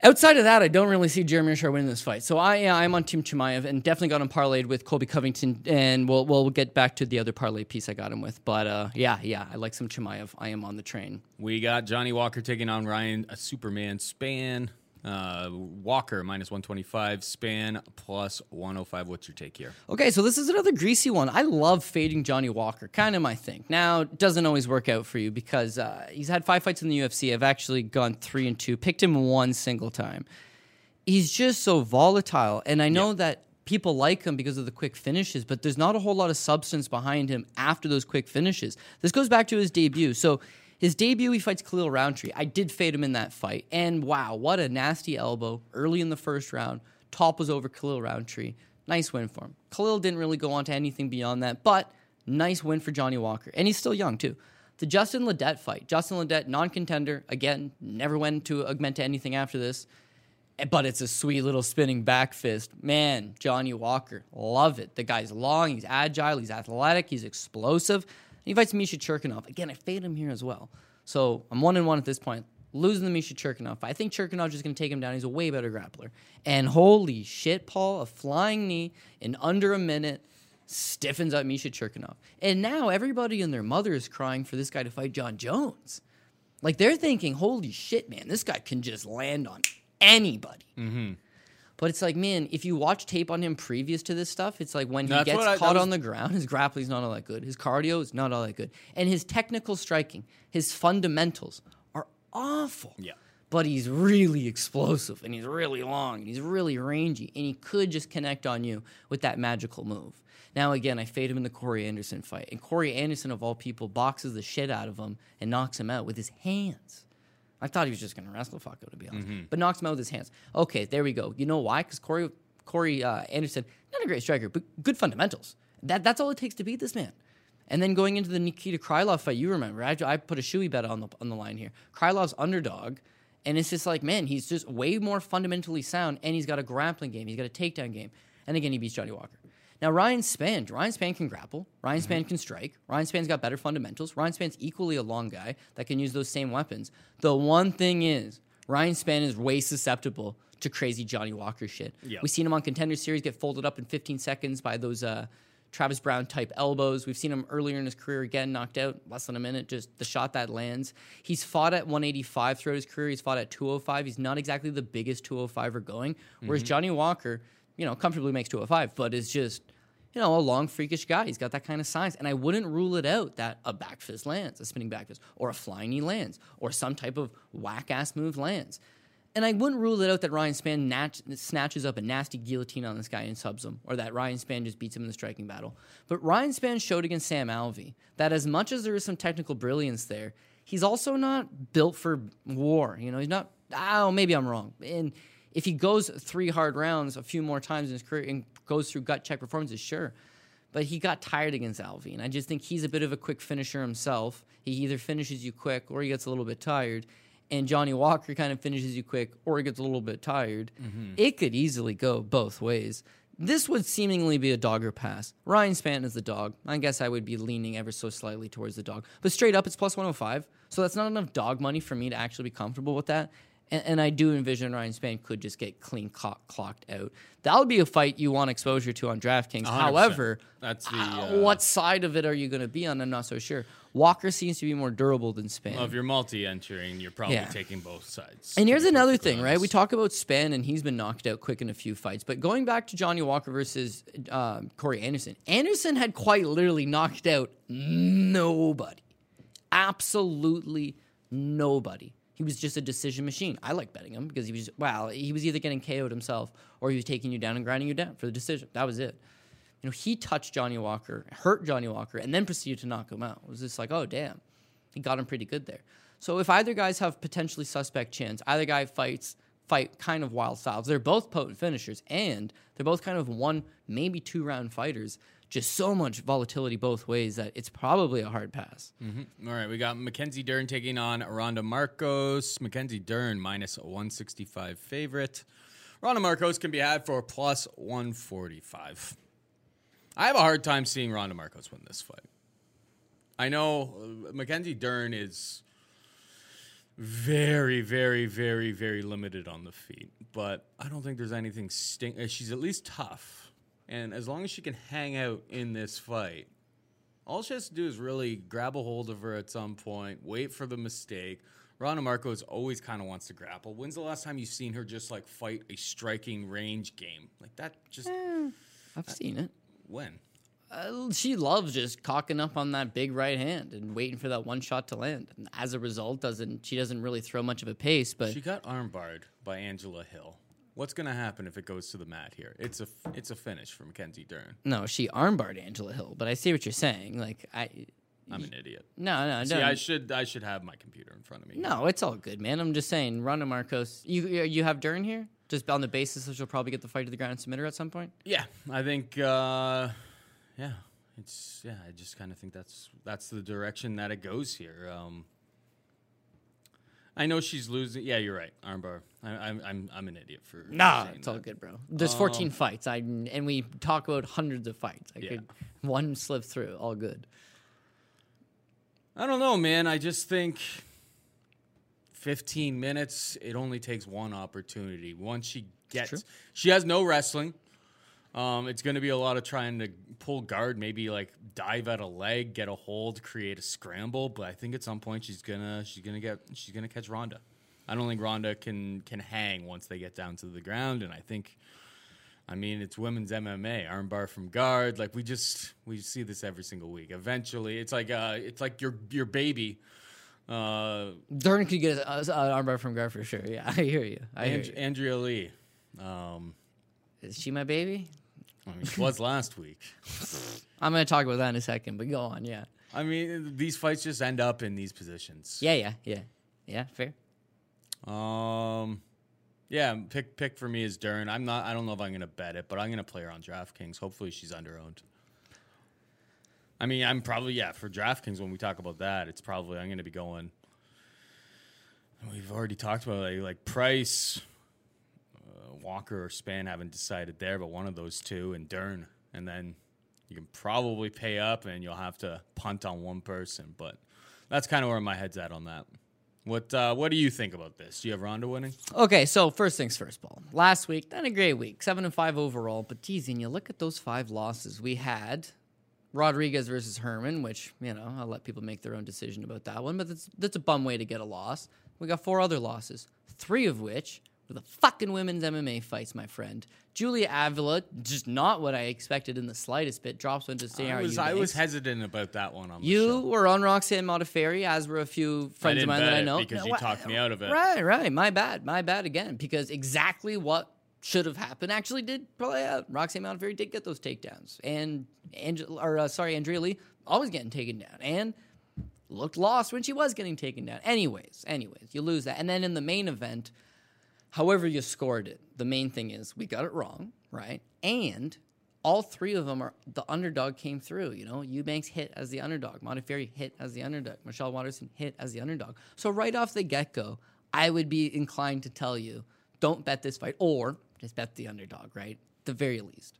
Outside of that, I don't really see Gerald Meerschaert winning this fight. So I, I'm on Team Chimaev and definitely got him parlayed with Colby Covington, and we'll, we'll get back to the other parlay piece I got him with. But uh, yeah, yeah, I like some Chimaev. I am on the train. We got Johnny Walker taking on Ryan uh, Superman Spann. Uh, Walker minus one twenty-five, Spann plus one oh five. What's your take here? Okay, so this is another greasy one. I love fading Johnny Walker, kind of my thing. Now, it doesn't always work out for you because uh, he's had five fights in the U F C. I've actually gone three and two, picked him one single time. He's just so volatile, and I know yeah. that people like him because of the quick finishes, but there's not a whole lot of substance behind him after those quick finishes. This goes back to his debut. So his debut, he fights Khalil Roundtree. I did fade him in that fight. And wow, what a nasty elbow early in the first round. Top was over Khalil Roundtree. Nice win for him. Khalil didn't really go on to anything beyond that, but nice win for Johnny Walker. And he's still young, too. The Justin Liddett fight. Justin Liddett, non-contender. Again, never went to augment to anything after this. But it's a sweet little spinning back fist. Man, Johnny Walker. Love it. The guy's long. He's agile. He's athletic. He's explosive. He fights Misha Cirkunov. Again, I fade him here as well. So I'm one and one at this point. Losing the Misha Cirkunov. I think Cirkunov is going to take him down. He's a way better grappler. And holy shit, Paul, a flying knee in under a minute stiffens up Misha Cirkunov. And now everybody and their mother is crying for this guy to fight John Jones. Like they're thinking, holy shit, man, this guy can just land on anybody. Mm-hmm. But it's like, man, if you watch tape on him previous to this stuff, it's like when he That's gets I, caught was... on the ground, his grappling's not all that good. His cardio is not all that good. And his technical striking, his fundamentals are awful. Yeah. But he's really explosive, and he's really long, and he's really rangy, and he could just connect on you with that magical move. Now, again, I fade him in the Corey Anderson fight. And Corey Anderson, of all people, boxes the shit out of him and knocks him out with his hands. I thought he was just going to wrestle Falco, to be honest. Mm-hmm. But knocks him out with his hands. Okay, there we go. You know why? Because Corey Corey uh, Anderson, not a great striker, but good fundamentals. That That's all it takes to beat this man. And then going into the Nikita Krylov fight, you remember, I, I put a shoey bet on the on the line here. Krylov's underdog, and it's just like, man, he's just way more fundamentally sound, and he's got a grappling game. He's got a takedown game. And again, he beats Johnny Walker. Now, Ryan Spann, Ryan Spann can grapple. Ryan Spann can strike. Ryan Spann's got better fundamentals. Ryan Spann's equally a long guy that can use those same weapons. The one thing is, Ryan Spann is way susceptible to crazy Johnny Walker shit. Yep. We've seen him on Contender Series get folded up in fifteen seconds by those uh, Travis Brown-type elbows. We've seen him earlier in his career again knocked out, less than a minute, just the shot that lands. He's fought at one eighty-five throughout his career. He's fought at two oh five. He's not exactly the biggest two oh five-er going, whereas mm-hmm. Johnny Walker, you know, comfortably makes two oh five, but is just, you know, a long, freakish guy. He's got that kind of size. And I wouldn't rule it out that a back fist lands, a spinning back fist, or a flying knee lands, or some type of whack-ass move lands. And I wouldn't rule it out that Ryan Spann nat- snatches up a nasty guillotine on this guy and subs him, or that Ryan Spann just beats him in the striking battle. But Ryan Spann showed against Sam Alvey that as much as there is some technical brilliance there, he's also not built for war. You know, he's not, oh, maybe I'm wrong. And if he goes three hard rounds a few more times in his career and goes through gut-check performances, sure. But he got tired against Alvey, and I just think he's a bit of a quick finisher himself. He either finishes you quick or he gets a little bit tired, and Johnny Walker kind of finishes you quick or he gets a little bit tired. Mm-hmm. It could easily go both ways. This would seemingly be a dogger pass. Ryan Spann is the dog. I guess I would be leaning ever so slightly towards the dog. But straight up, it's plus one oh five, so that's not enough dog money for me to actually be comfortable with that. And, and I do envision Ryan Spann could just get clean clock, clocked out. That would be a fight you want exposure to on DraftKings. one hundred percent. However, that's the, uh, uh, what side of it are you going to be on? I'm not so sure. Walker seems to be more durable than Spann. Well, if you're multi-entering, you're probably yeah. taking both sides. And here's another thing, right? We talk about Spann, and he's been knocked out quick in a few fights. But going back to Johnny Walker versus uh, Corey Anderson, Anderson had quite literally knocked out nobody. Absolutely nobody. He was just a decision machine. I like betting him because he was, wow, he was either getting K O'd himself or he was taking you down and grinding you down for the decision. That was it. You know, he touched Johnny Walker, hurt Johnny Walker, and then proceeded to knock him out. It was just like, oh, damn. He got him pretty good there. So if either guys have potentially suspect chins, either guy fights, fight kind of wild styles. They're both potent finishers, and they're both kind of one, maybe two-round fighters. Just so much volatility both ways that it's probably a hard pass. Mm-hmm. All right, we got Mackenzie Dern taking on Randa Markos. Mackenzie Dern, minus one sixty-five favorite. Randa Markos can be had for plus one forty-five. I have a hard time seeing Randa Markos win this fight. I know Mackenzie Dern is very, very, very, very limited on the feet, but I don't think there's anything sting. She's at least tough. And as long as she can hang out in this fight, all she has to do is really grab a hold of her at some point, wait for the mistake. Randa Markos always kind of wants to grapple. When's the last time you've seen her just, like, fight a striking range game? Like, that just... Eh, I've that, seen it. When? Uh, she loves just cocking up on that big right hand and waiting for that one shot to land. And as a result, doesn't she doesn't really throw much of a pace, but... She got armbarred by Angela Hill. What's going to happen if it goes to the mat here? It's a it's a finish for Mackenzie Dern. No, she armbarred Angela Hill, but I see what you're saying. Like I, I'm an idiot. No, no, no. See, I should I should have my computer in front of me. No, it's all good, man. I'm just saying, Randa Markos. You you have Dern here, just on the basis that she'll probably get the fight to the ground and submit her at some point. Yeah, I think. Uh, yeah, it's yeah. I just kind of think that's that's the direction that it goes here. Um, I know she's losing. Yeah, you're right. Armbar. I'm I'm I'm an idiot for. Nah, saying it's all that. Good, bro. There's um, fourteen fights. I and we talk about hundreds of fights. I yeah. could one slip through. All good. I don't know, man. I just think fifteen minutes. It only takes one opportunity. Once she gets, she has no wrestling. Um, it's going to be a lot of trying to pull guard, maybe like dive at a leg, get a hold, create a scramble. But I think at some point she's gonna she's gonna get she's gonna catch Randa. I don't think Randa can can hang once they get down to the ground. And I think, I mean, it's women's M M A, armbar from guard. Like we just we see this every single week. Eventually, it's like uh, it's like your your baby. Uh, Dern could get an armbar from guard for sure. Yeah, I hear you. I hear And- you. Andrea Lee. Um, Is she my baby? I mean, she was last week. I'm going to talk about that in a second, but go on, yeah. I mean, these fights just end up in these positions. Yeah, yeah, yeah. Yeah, fair. Um, yeah, pick pick for me is Dern. I'm not. I don't know if I'm going to bet it, but I'm going to play her on DraftKings. Hopefully, she's under-owned. I mean, I'm probably yeah for DraftKings. When we talk about that, it's probably I'm going to be going. We've already talked about like, like Price, uh, Walker, or Spann haven't decided there, but one of those two and Dern, and then you can probably pay up, and you'll have to punt on one person. But that's kind of where my head's at on that. What uh, what do you think about this? Do you have Ronda winning? Okay, so first things first, Paul. Last week, not a great week. Seven and five overall, but teasing, you look at those five losses. We had Rodriguez versus Herman, which, you know, I'll let people make their own decision about that one, but that's, that's a bum way to get a loss. We got four other losses, three of which were the fucking women's M M A fights, my friend. Julia Avila, just not what I expected in the slightest bit, drops into Sarah Eubanks. I was hesitant about that one on the you show. You were on Roxanne Modafferi, as were a few friends of mine that I know. Because no, you talked I, me out of it. Right, right. My bad. My bad again. Because exactly what should have happened actually did play out. Roxanne Modafferi did get those takedowns. And, Angela, or uh, sorry, Andrea Lee, always getting taken down. And looked lost when she was getting taken down. Anyways, anyways, you lose that. And then in the main event, however you scored it, the main thing is we got it wrong, right? And all three of them are the underdog came through, you know? Eubanks hit as the underdog. Modafferi hit as the underdog. Michelle Watterson hit as the underdog. So right off the get-go, I would be inclined to tell you, don't bet this fight, or just bet the underdog, right? At the very least.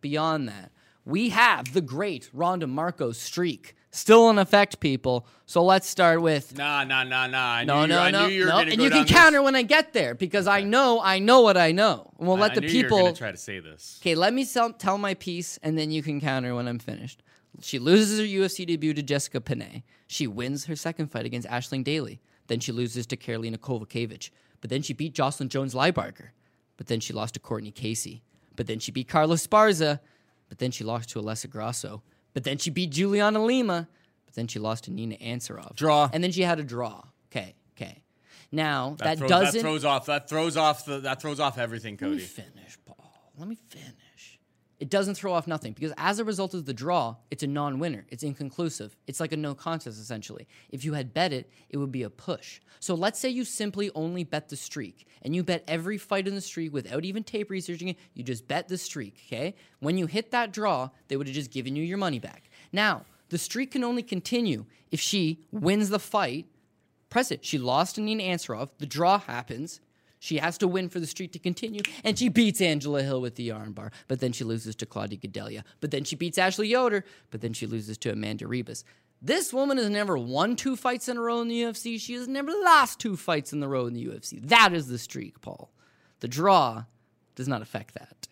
Beyond that, we have the great Randa Markos streak still in effect, people. So let's start with Nah, nah, nah, nah. I no, no, no. no. And you can counter this when I get there because okay. I know, I know what I know. And we'll I, let I the knew people you were try to say this. Okay, let me sell, tell my piece, and then you can counter when I'm finished. She loses her U F C debut to Jessica Panay. She wins her second fight against Aisling Daly. Then she loses to Karolina Kovalevich. But then she beat Jocelyn Jones-Liebarger. But then she lost to Courtney Casey. But then she beat Carlos Sparza. But then she lost to Alessa Grasso. But then she beat Juliana Lima. But then she lost to Nina Ansarov. Draw. And then she had a draw. Okay, okay. Now that, that throws, doesn't that throws off that throws off the that throws off everything, Cody. Let me finish, Paul. Let me finish. It doesn't throw off nothing because as a result of the draw, it's a non-winner. It's inconclusive. It's like a no contest essentially. If you had bet it, it would be a push. So let's say you simply only bet the streak and you bet every fight in the streak without even tape researching it. You just bet the streak, okay? When you hit that draw, they would have just given you your money back. Now, the streak can only continue if she wins the fight. Press it. She lost to Nina Ansarov. The draw happens. She has to win for the streak to continue, and she beats Angela Hill with the armbar, but then she loses to Claudia Gadelia, but then she beats Ashley Yoder, but then she loses to Amanda Ribas. This woman has never won two fights in a row in the U F C. She has never lost two fights in a row in the U F C. That is the streak, Paul. The draw does not affect that.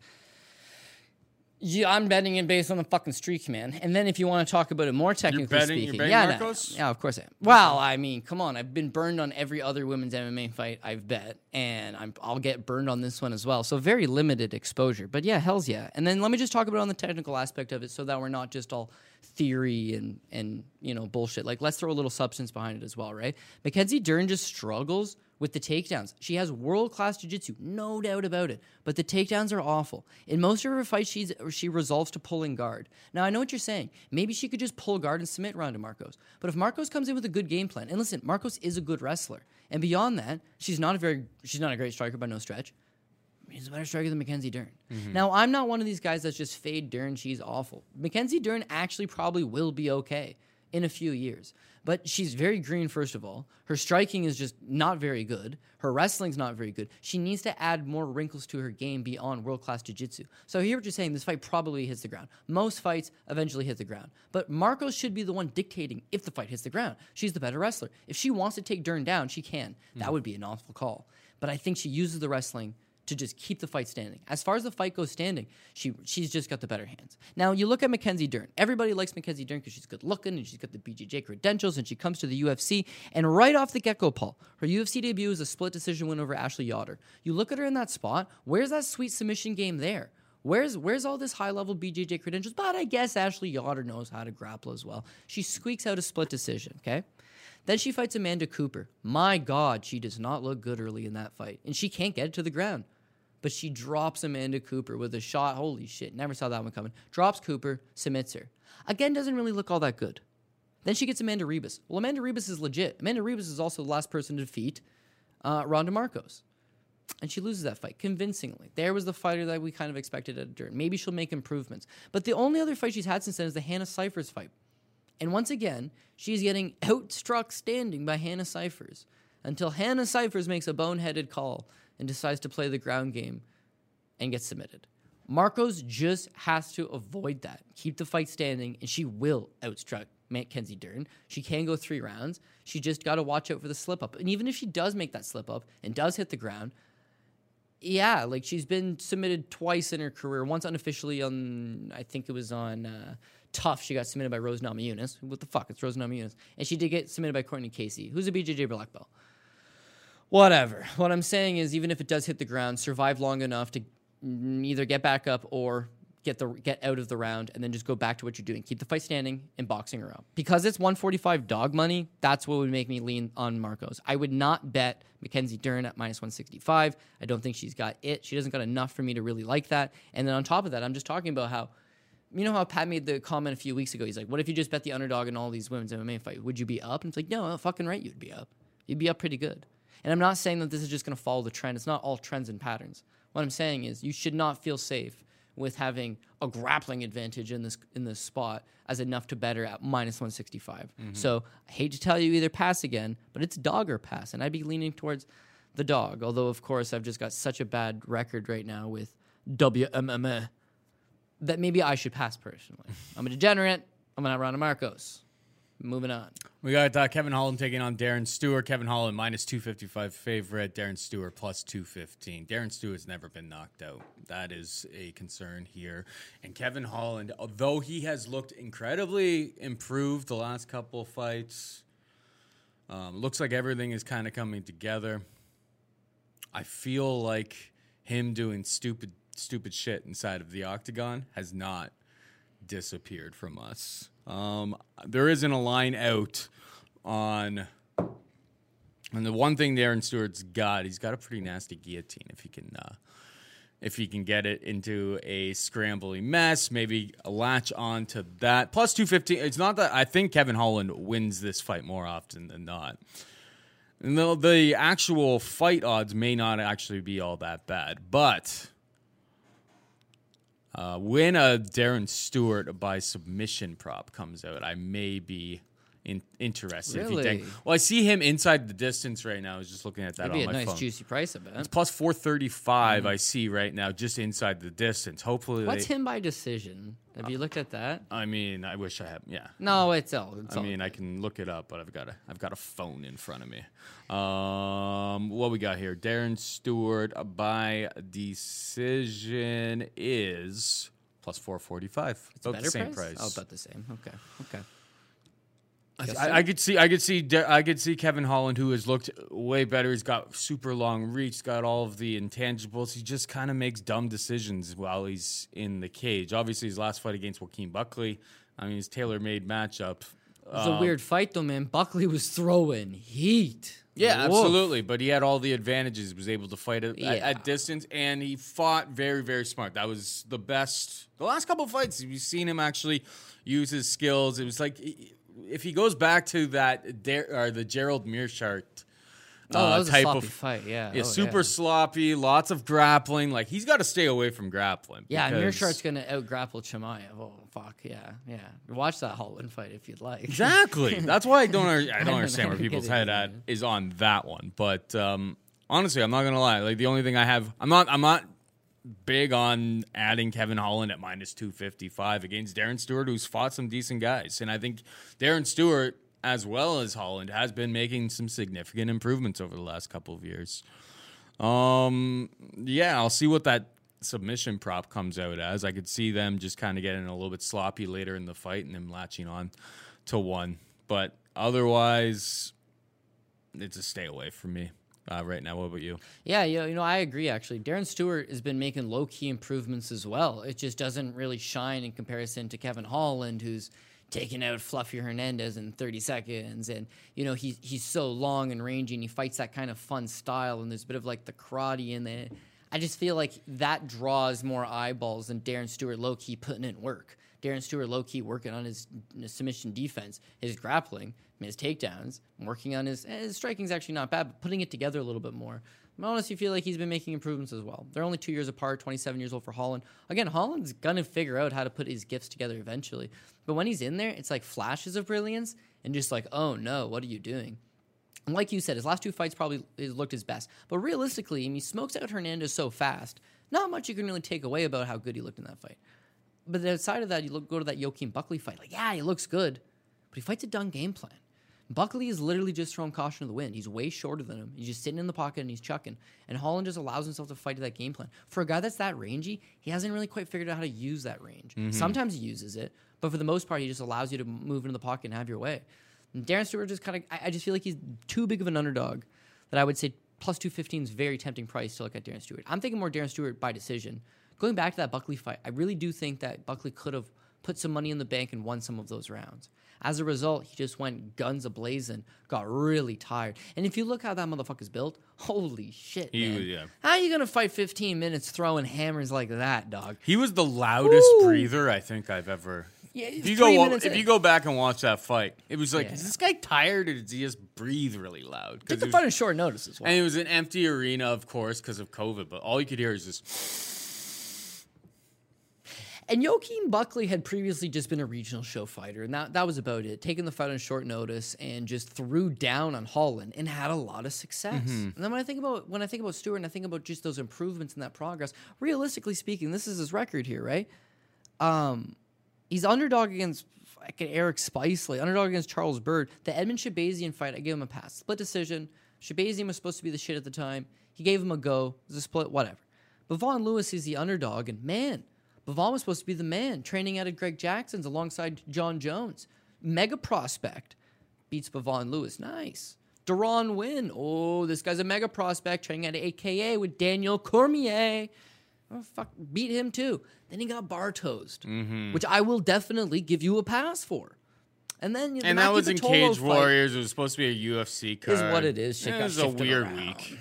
Yeah, I'm betting it based on the fucking streak, man. And then if you want to talk about it more technically you're betting, speaking, you're betting yeah, Markos? No, yeah, of course I am. Well, I mean, come on, I've been burned on every other women's M M A fight I've bet, and I'm, I'll get burned on this one as well. So very limited exposure, but yeah, hell's yeah. And then let me just talk about it on the technical aspect of it, so that we're not just all theory and and you know bullshit. Like let's throw a little substance behind it as well, right? Mackenzie Dern just struggles with the takedowns. She has world-class jiu-jitsu, no doubt about it, but the takedowns are awful. In most of her fights, she's, she resolves to pulling guard. Now, I know what you're saying. Maybe she could just pull guard and submit Randa Markos, but if Markos comes in with a good game plan, and listen, Markos is a good wrestler, and beyond that, she's not a very, she's not a great striker by no stretch. She's a better striker than Mackenzie Dern. Mm-hmm. Now, I'm not one of these guys that's just fade Dern, she's awful. Mackenzie Dern actually probably will be okay in a few years. But she's very green, first of all. Her striking is just not very good. Her wrestling's not very good. She needs to add more wrinkles to her game beyond world-class jiu-jitsu. So I hear what you're saying. This fight probably hits the ground. Most fights eventually hit the ground. But Markos should be the one dictating if the fight hits the ground. She's the better wrestler. If she wants to take Dern down, she can. Mm-hmm. That would be an awful call. But I think she uses the wrestling to just keep the fight standing. As far as the fight goes standing, she she's just got the better hands. Now, you look at Mackenzie Dern. Everybody likes Mackenzie Dern because she's good-looking and she's got the B J J credentials and she comes to the U F C. And right off the get-go, Paul, her U F C debut is a split decision win over Ashley Yoder. You look at her in that spot, where's that sweet submission game there? Where's where's all this high-level B J J credentials? But I guess Ashley Yoder knows how to grapple as well. She squeaks out a split decision, okay? Then she fights Amanda Cooper. My God, she does not look good early in that fight. And she can't get it to the ground. But she drops Amanda Cooper with a shot. Holy shit, never saw that one coming. Drops Cooper, submits her. Again, doesn't really look all that good. Then she gets Amanda Ribas. Well, Amanda Ribas is legit. Amanda Ribas is also the last person to defeat uh, Randa Markos. And she loses that fight convincingly. There was the fighter that we kind of expected at Dern. Maybe she'll make improvements. But the only other fight she's had since then is the Hannah Cyphers fight. And once again, she's getting outstruck standing by Hannah Cyphers until Hannah Cyphers makes a boneheaded call and decides to play the ground game and gets submitted. Markos just has to avoid that. Keep the fight standing, and she will outstruck Mackenzie Dern. She can go three rounds. She just got to watch out for the slip-up. And even if she does make that slip-up and does hit the ground, yeah, like she's been submitted twice in her career. Once unofficially on, I think it was on uh, Tough, she got submitted by Rose Namajunas. What the fuck? It's Rose Namajunas. And she did get submitted by Courtney Casey, who's a B J J black belt. Whatever. What I'm saying is, even if it does hit the ground, survive long enough to either get back up or get the get out of the round and then just go back to what you're doing. Keep the fight standing and boxing her out. Because it's one forty-five dog money, that's what would make me lean on Markos. I would not bet Mackenzie Dern at minus one sixty-five. I don't think she's got it. She doesn't got enough for me to really like that. And then on top of that, I'm just talking about how, you know how Pat made the comment a few weeks ago? He's like, what if you just bet the underdog in all these women's M M A fights? Would you be up? And it's like, no, fucking right you'd be up. You'd be up pretty good. And I'm not saying that this is just going to follow the trend. It's not all trends and patterns. What I'm saying is you should not feel safe with having a grappling advantage in this in this spot as enough to better at minus one sixty-five. Mm-hmm. So I hate to tell you either pass again, but it's dog or pass, and I'd be leaning towards the dog, although, of course, I've just got such a bad record right now with W M M A that maybe I should pass personally. I'm a degenerate. I'm not Randa Markos. Moving on. We got uh, Kevin Holland taking on Darren Stewart. Kevin Holland, minus two fifty-five favorite. Darren Stewart, plus two fifteen. Darren Stewart's never been knocked out. That is a concern here. And Kevin Holland, although he has looked incredibly improved the last couple fights, um, looks like everything is kind of coming together. I feel like him doing stupid, stupid shit inside of the octagon has not disappeared from us. Um, there isn't a line out on, and the one thing Darren Stewart's got, he's got a pretty nasty guillotine. If he can, uh, if he can get it into a scrambly mess, maybe latch on to that. Plus two fifteen. It's not that I think Kevin Holland wins this fight more often than not. And the, the actual fight odds may not actually be all that bad, but. Uh, when a Darren Stewart by submission prop comes out, I may be in- interested. Really? If you think, well, I see him inside the distance right now. I was just looking at that That'd on my nice phone. Be a nice juicy price of it. It's plus four thirty-five. Mm. I see right now, just inside the distance. Hopefully, what's they, him by decision? Have uh, you looked at that? I mean, I wish I had. Yeah. No, it's all. It's I all mean, good. I can look it up, but I've got a, I've got a phone in front of me. Um, what we got here? Darren Stewart by decision is plus four forty-five. It's about the same price. Oh, about the same. Okay. Okay. I, I could see, I could see, I could see Kevin Holland, who has looked way better. He's got super long reach. He's got all of the intangibles. He just kind of makes dumb decisions while he's in the cage. Obviously, his last fight against Joaquin Buckley, I mean, his tailor-made matchup. It was um, a weird fight, though, man. Buckley was throwing heat. Yeah, Woof. Absolutely. But he had all the advantages. He was able to fight at, yeah. at, at distance, and he fought very, very smart. That was the best. The last couple of fights, we've seen him actually use his skills. It was like. He, If he goes back to that, der- or the Gerald Meerschaert uh, oh, that was type a sloppy of fight, yeah, yeah oh, super yeah. sloppy, lots of grappling. Like he's got to stay away from grappling. Yeah, because... Meerschaert's gonna out grapple Chimaev. Oh fuck, yeah, yeah. Watch that Holland fight if you'd like. Exactly. That's why I don't, I don't, I don't understand where people's head at is on that one. But um, honestly, I'm not gonna lie. Like the only thing I have, I'm not, I'm not big on adding Kevin Holland at minus two fifty-five against Darren Stewart, who's fought some decent guys. And I think Darren Stewart, as well as Holland, has been making some significant improvements over the last couple of years. Um, yeah, I'll see what that submission prop comes out as. I could see them just kind of getting a little bit sloppy later in the fight and them latching on to one. But otherwise, it's a stay away from me. Uh, right now, what about you? Yeah, you know, you know, I agree, actually. Darren Stewart has been making low-key improvements as well. It just doesn't really shine in comparison to Kevin Holland, who's taking out Fluffy Hernandez in thirty seconds. And, you know, he, he's so long and rangy, and he fights that kind of fun style, and there's a bit of, like, the karate in there. I just feel like that draws more eyeballs than Darren Stewart low-key putting in work. Darren Stewart low-key working on his, his submission defense, his grappling, his takedowns, working on his, his striking's actually not bad, but putting it together a little bit more. I honestly feel like he's been making improvements as well. They're only two years apart, twenty-seven years old for Holland. Again, Holland's going to figure out how to put his gifts together eventually. But when he's in there, it's like flashes of brilliance and just like, oh no, what are you doing? And like you said, his last two fights probably looked his best. But realistically, I mean, he smokes out Hernandez so fast, not much you can really take away about how good he looked in that fight. But outside of that, you look, go to that Joaquin Buckley fight. Like, yeah, he looks good, but he fights a dumb game plan. Buckley is literally just throwing caution to the wind. He's way shorter than him. He's just sitting in the pocket and he's chucking. And Holland just allows himself to fight to that game plan. For a guy that's that rangy, he hasn't really quite figured out how to use that range. Mm-hmm. Sometimes he uses it, but for the most part, he just allows you to move into the pocket and have your way. And Darren Stewart just kind of, I, I just feel like he's too big of an underdog that I would say plus two fifteen is very tempting price to look at Darren Stewart. I'm thinking more Darren Stewart by decision. Going back to that Buckley fight, I really do think that Buckley could have put some money in the bank and won some of those rounds. As a result, he just went guns a-blazing, got really tired. And if you look how that motherfucker's built, holy shit, he, man. Yeah. How are you going to fight fifteen minutes throwing hammers like that, dog? He was the loudest Ooh. breather I think I've ever... Yeah, if you go if in. you go back and watch that fight, it was like, yeah. is this guy tired or does he just breathe really loud? Took the fight on short notice as well. And it was an empty arena, of course, because of COVID, but all you could hear is just... And Joaquin Buckley had previously just been a regional show fighter, and that, that was about it. Taking the fight on short notice and just threw down on Holland and had a lot of success. Mm-hmm. And then when I think about when I think about Stewart and I think about just those improvements and that progress, realistically speaking, this is his record here, right? Um, he's underdog against like, Eric Spicely, underdog against Charles Byrd. The Edmund Shabazian fight, I gave him a pass. Split decision. Shabazian was supposed to be the shit at the time. He gave him a go. It was a split, whatever. But Von Lewis is the underdog, and man... Bavon was supposed to be the man, training out of Greg Jackson's alongside John Jones. Mega prospect beats Bavon Lewis. Nice. Daron Wynn. Oh, this guy's a mega prospect, training out of A K A with Daniel Cormier. Oh, fuck, beat him too. Then he got bar-tosed, mm-hmm. which I will definitely give you a pass for. And then the and Mackie that was in Pitolo Cage Warriors. It was supposed to be a U F C card. Is what it is. Shit yeah, got it was a weird around. week.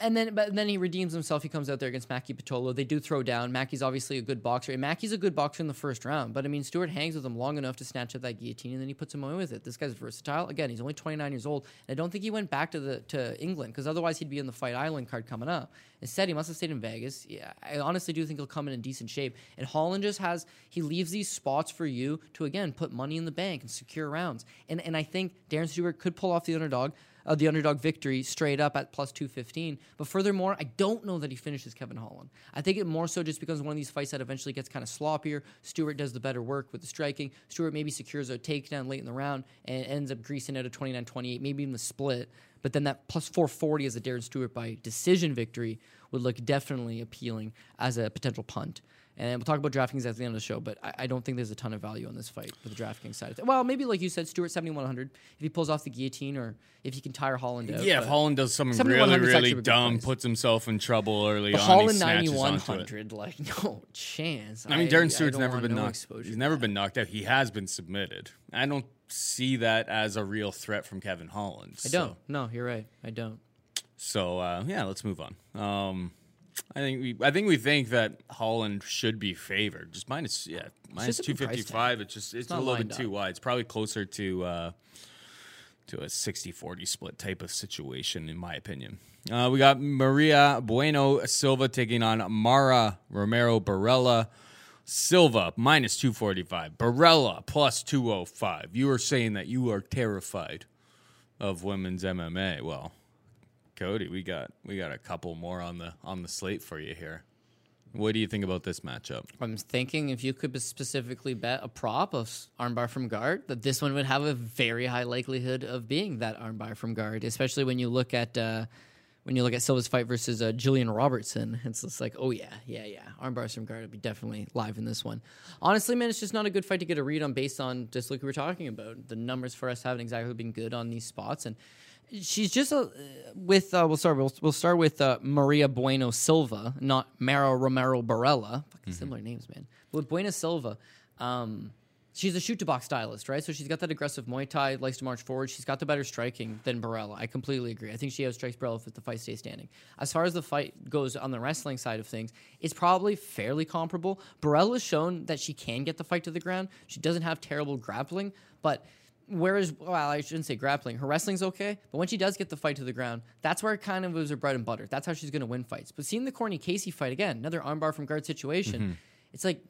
And then but then he redeems himself. He comes out there against Mackie Pitolo. They do throw down. Mackie's obviously a good boxer. And Mackie's a good boxer in the first round. But, I mean, Stewart hangs with him long enough to snatch up that guillotine, and then he puts him away with it. This guy's versatile. Again, he's only twenty-nine years old. And I don't think he went back to the to England because otherwise he'd be in the Fight Island card coming up. Instead, he must have stayed in Vegas. Yeah, I honestly do think he'll come in in decent shape. And Holland just has – he leaves these spots for you to, again, put money in the bank and secure rounds. And, and I think Darren Stewart could pull off the underdog – Uh, the underdog victory straight up at plus two fifteen. But furthermore, I don't know that he finishes Kevin Holland. I think it more so just becomes one of these fights that eventually gets kind of sloppier. Stewart does the better work with the striking. Stewart maybe secures a takedown late in the round and ends up greasing out a twenty-nine twenty-eight, maybe even the split. But then that plus four forty as a Darren Stewart by decision victory would look definitely appealing as a potential punt. And we'll talk about DraftKings at the end of the show, but I, I don't think there's a ton of value on this fight for the DraftKings side. Well, maybe like you said, Stewart seventy-one hundred. If he pulls off the guillotine or if he can tire Holland out. Yeah, if Holland does something really, really dumb, puts himself in trouble early but on, Holland he snatches ninety-one hundred, onto it. Like, no chance. I mean, Darren Stewart's never been knocked out. He's never been knocked out. He has been submitted. I don't see that as a real threat from Kevin Holland. I so. don't. No, you're right. I don't. So, uh, yeah, let's move on. Um... I think we I think we think that Holland should be favored. Just minus yeah, minus two fifty five. It's just it's, it's a little bit too up. wide. It's probably closer to uh, to a sixty forty split type of situation in my opinion. Uh, we got Maria Bueno Silva taking on Mara Romero Barella Silva minus two forty five. Barella plus two oh five. You are saying that you are terrified of women's M M A. Well, Cody, we got we got a couple more on the on the slate for you here. What do you think about this matchup? I'm thinking if you could specifically bet a prop of armbar from guard, that this one would have a very high likelihood of being that armbar from guard, especially when you look at uh, when you look at Silva's fight versus uh, Jillian Robertson. It's just like, oh yeah, yeah, yeah, armbars from guard would be definitely live in this one. Honestly, man, it's just not a good fight to get a read on based on just like we were talking about. The numbers for us haven't exactly been good on these spots and. She's just a, with uh, we'll start we'll, we'll start with uh, Maria Bueno Silva, not Mara Romero Barella. Fucking mm-hmm. similar names, man. With Bueno Silva, um, she's a shoot-to-box stylist, right? So she's got that aggressive Muay Thai, likes to march forward. She's got the better striking than Barella. I completely agree. I think she outstrikes Barella if the fight stays standing. As far as the fight goes on the wrestling side of things, it's probably fairly comparable. Barella's shown that she can get the fight to the ground. She doesn't have terrible grappling, but whereas, well, I shouldn't say grappling. Her wrestling's okay, but when she does get the fight to the ground, that's where it kind of was her bread and butter. That's how she's going to win fights. But seeing the Courtney Casey fight, again, another armbar from guard situation, mm-hmm. it's like...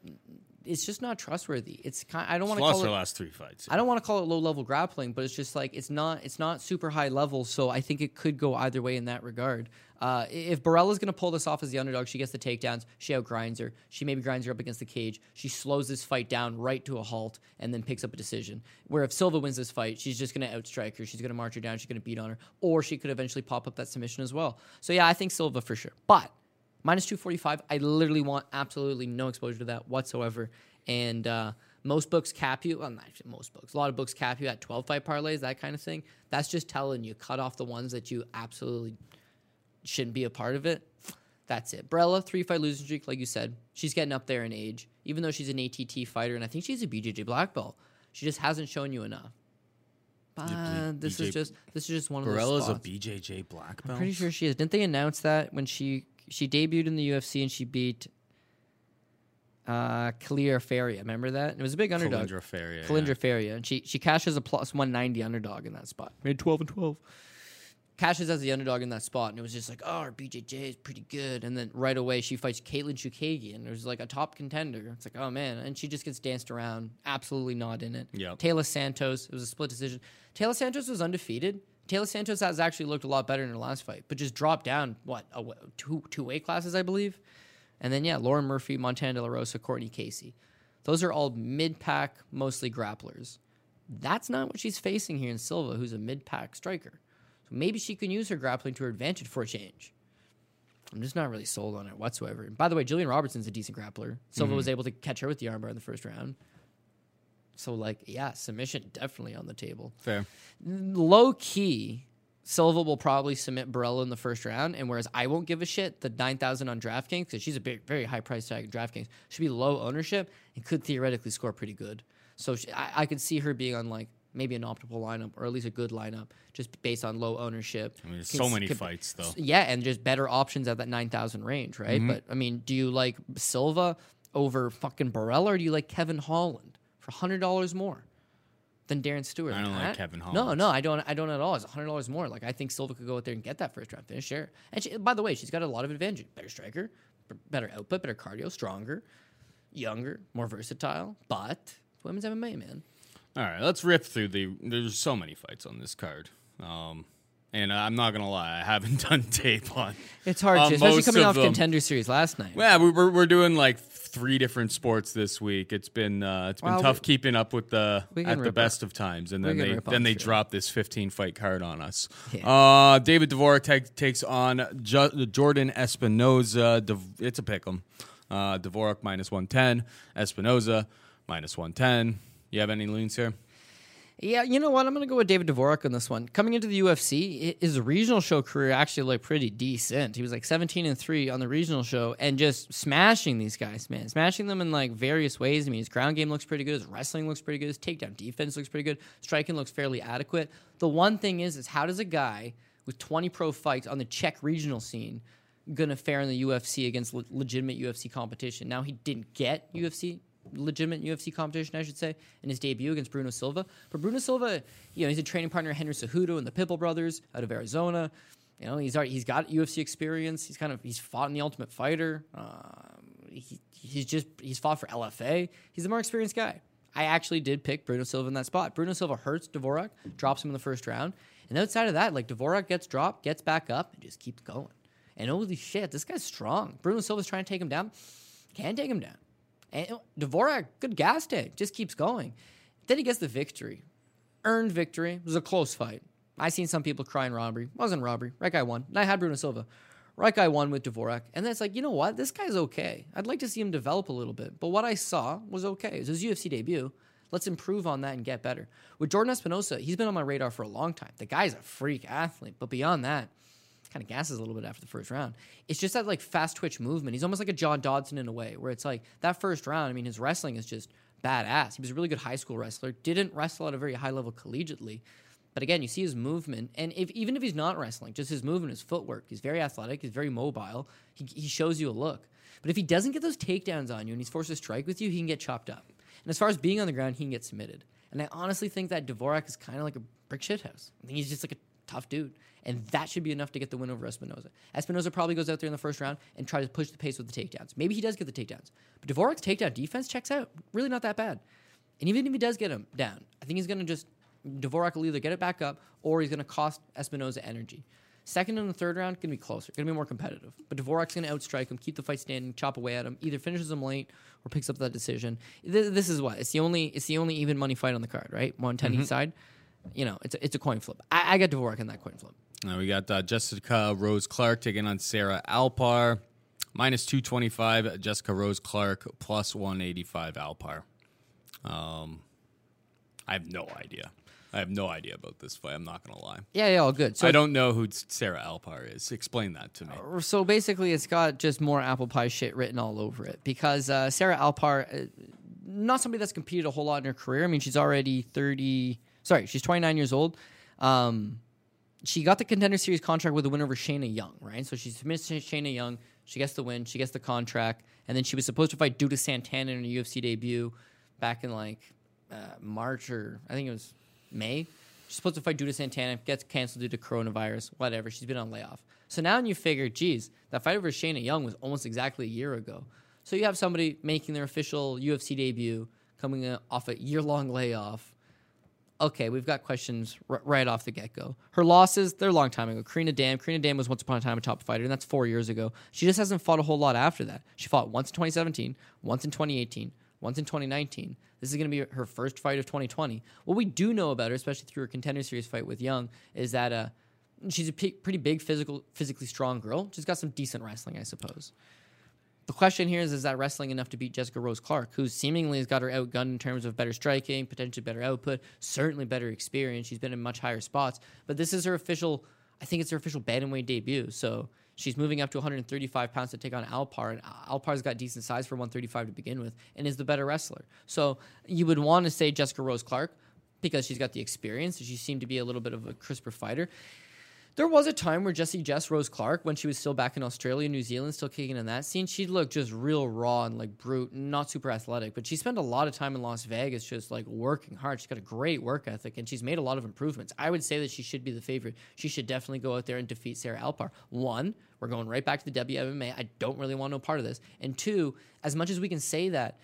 it's just not trustworthy. It's kind. I don't want to call it. Lost her last three fights. Yeah. I don't want to call it low level grappling, but it's just like it's not. It's not super high level. So I think it could go either way in that regard. Uh, if Barella's going to pull this off as the underdog, she gets the takedowns. She outgrinds her. She maybe grinds her up against the cage. She slows this fight down right to a halt and then picks up a decision. Where if Silva wins this fight, she's just going to outstrike her. She's going to march her down. She's going to beat on her, or she could eventually pop up that submission as well. So yeah, I think Silva for sure. But minus two forty-five, I literally want absolutely no exposure to that whatsoever. And uh, most books cap you, well, not most books, a lot of books cap you at twelve-fight parlays, that kind of thing. That's just telling you, cut off the ones that you absolutely shouldn't be a part of it. That's it. Barella, three-fight losing streak, like you said. She's getting up there in age, even though she's an A T T fighter, and I think she's a B J J black belt. She just hasn't shown you enough. Uh, this B J is just this is just one Barella's of those spots. Barella's a B J J black belt? I'm pretty sure she is. Didn't they announce that when she... She debuted in the U F C and she beat uh, Kalindra Feria. Remember that? It was a big underdog. Kalindra Feria. Kalindra yeah. Feria. And she, she cashes a plus one ninety underdog in that spot. Made twelve and twelve. Cashes as the underdog in that spot. And it was just like, oh, her B J J is pretty good. And then right away she fights Caitlin Chukagian. And it was like a top contender. It's like, oh, man. And she just gets danced around. Absolutely not in it. Yep. Taylor Santos. It was a split decision. Taylor Santos was undefeated. Taylor Santos has actually looked a lot better in her last fight, but just dropped down, what, a, two two weight classes, I believe? And then, yeah, Lauren Murphy, Montana De La Rosa, Courtney Casey. Those are all mid-pack, mostly grapplers. That's not what she's facing here in Silva, who's a mid-pack striker. So maybe she can use her grappling to her advantage for a change. I'm just not really sold on it whatsoever. And by the way, Jillian Robertson's a decent grappler. Silva mm-hmm. was able to catch her with the armbar in the first round. So, like, yeah, submission definitely on the table. Fair. Low-key, Silva will probably submit Barella in the first round, and whereas I won't give a shit, the nine thousand on DraftKings, because she's a big, very high price tag in DraftKings, should be low ownership and could theoretically score pretty good. So she, I, I could see her being on, like, maybe an optimal lineup or at least a good lineup just based on low ownership. I mean, there's Cons- so many could, fights, though. Yeah, and just better options at that nine thousand range, right? Mm-hmm. But, I mean, do you like Silva over fucking Barella, or do you like Kevin Holland? For one hundred dollars more than Darren Stewart. I don't I, like Kevin Holland. No, no, I don't I don't at all. It's one hundred dollars more. Like, I think Silva could go out there and get that first round finish. Sure. And she, by the way, she's got a lot of advantages. Better striker, b- better output, better cardio, stronger, younger, more versatile. But women's M M A, man. All right, let's rip through the... There's so many fights on this card. Um, and I'm not going to lie, I haven't done tape on... It's hard uh, to, especially coming of off them. Contender Series last night. Yeah, we, we're, we're doing, like... three different sports this week. It's been uh, it's been well, tough we, keeping up with the at the best up. Of times, and then they then they sure. drop this fifteen fight card on us. Yeah. Uh, David Dvorak t- takes on J- Jordan Espinoza. Div- it's a pick'em. Uh, Dvorak minus one ten. Espinoza minus one ten. You have any leans here? Yeah, you know what? I'm going to go with David Dvorak on this one. Coming into the U F C, his regional show career actually looked pretty decent. He was like seventeen and three on the regional show and just smashing these guys, man. Smashing them in like various ways. I mean, his ground game looks pretty good. His wrestling looks pretty good. His takedown defense looks pretty good. Striking looks fairly adequate. The one thing is, is how does a guy with twenty pro fights on the Czech regional scene going to fare in the U F C against le- legitimate U F C competition? Now, he didn't get U F C legitimate U F C competition, I should say, in his debut against Bruno Silva. But Bruno Silva, you know, he's a training partner of Henry Cejudo and the Pipple brothers out of Arizona. You know, he's already, he's got U F C experience. He's kind of, he's fought in the Ultimate Fighter. Um, he, he's just, he's fought for L F A. He's the more experienced guy. I actually did pick Bruno Silva in that spot. Bruno Silva hurts Dvorak, drops him in the first round. And outside of that, like, Dvorak gets dropped, gets back up, and just keeps going. And holy shit, this guy's strong. Bruno Silva's trying to take him down. Can take him down. And Dvorak, good gas tank, just keeps going. Then he gets the victory. Earned victory. It was a close fight. I seen some people crying robbery. Wasn't robbery. Right guy won. And I had Bruno Silva. Right guy won with Dvorak. And then it's like, you know what? This guy's okay. I'd like to see him develop a little bit. But what I saw was okay. It was his U F C debut. Let's improve on that and get better. With Jordan Espinoza, he's been on my radar for a long time. The guy's a freak athlete. But beyond that, kind of gasses a little bit after the first round. It's just that like fast twitch movement. He's almost like a John Dodson in a way, where it's like that first round, I mean, his wrestling is just badass. He was a really good high school wrestler, didn't wrestle at a very high level collegiately. But again, you see his movement, and if even if he's not wrestling, just his movement, his footwork, he's very athletic, he's very mobile, he, he shows you a look. But if he doesn't get those takedowns on you and he's forced to strike with you, he can get chopped up. And as far as being on the ground, he can get submitted. And I honestly think that Dvorak is kind of like a brick shithouse. I think he's just like a tough dude. And that should be enough to get the win over Espinoza. Espinoza probably goes out there in the first round and tries to push the pace with the takedowns. Maybe he does get the takedowns. But Dvorak's takedown defense checks out. Really not that bad. And even if he does get him down, I think he's going to just... Dvorak will either get it back up or he's going to cost Espinoza energy. Second and the third round, going to be closer. Going to be more competitive. But Dvorak's going to outstrike him, keep the fight standing, chop away at him, either finishes him late or picks up that decision. This, this is what? It's the only It's the only even money fight on the card, right? one ten each side. You know, it's a, it's a coin flip. I, I got Dvorak in that coin flip. Now we got uh, Jessica Rose Clark taking on Sarah Alpar. minus two twenty-five, Jessica Rose Clark, plus one eighty-five, Alpar. Um, I have no idea. I have no idea about this fight. I'm not going to lie. Yeah, yeah, all good. So I don't know who Sarah Alpar is. Explain that to me. Uh, so basically, it's got just more apple pie shit written all over it. Because uh, Sarah Alpar, uh, not somebody that's competed a whole lot in her career. I mean, she's already thirty... Sorry, she's twenty-nine years old. Um, she got the Contender Series contract with the win over Shayna Young, right? So she submits Shayna Young. She gets the win. She gets the contract. And then she was supposed to fight Duda Santana in her U F C debut back in, like, uh, March or I think it was May. She's supposed to fight Duda Santana. Gets canceled due to coronavirus. Whatever. She's been on layoff. So now you figure, geez, that fight over Shayna Young was almost exactly a year ago. So you have somebody making their official U F C debut coming off a year-long layoff. Okay, we've got questions r- right off the get-go. Her losses, they're a long time ago. Karina Dam. Karina Dam was once upon a time a top fighter, and that's four years ago. She just hasn't fought a whole lot after that. She fought once in twenty seventeen, once in twenty eighteen, once in twenty nineteen. This is going to be her first fight of twenty twenty. What we do know about her, especially through her Contender Series fight with Young, is that uh, she's a p- pretty big, physical, physically strong girl. She's got some decent wrestling, I suppose. The question here is, is that wrestling enough to beat Jessica Rose Clark, who seemingly has got her outgunned in terms of better striking, potentially better output, certainly better experience. She's been in much higher spots. But this is her official, I think it's her official bantamweight debut. So she's moving up to one thirty-five pounds to take on Alpar. And Alpar's got decent size for one thirty-five to begin with and is the better wrestler. So you would want to say Jessica Rose Clark because she's got the experience. She seemed to be a little bit of a crisper fighter. There was a time where Jessie Jess Rose Clark, when she was still back in Australia, New Zealand, still kicking in that scene, she looked just real raw and like brute, not super athletic. But she spent a lot of time in Las Vegas just like working hard. She's got a great work ethic and she's made a lot of improvements. I would say that she should be the favorite. She should definitely go out there and defeat Sarah Alpar. One, we're going right back to the W M A. I don't really want no part of this. And two, as much as we can say that,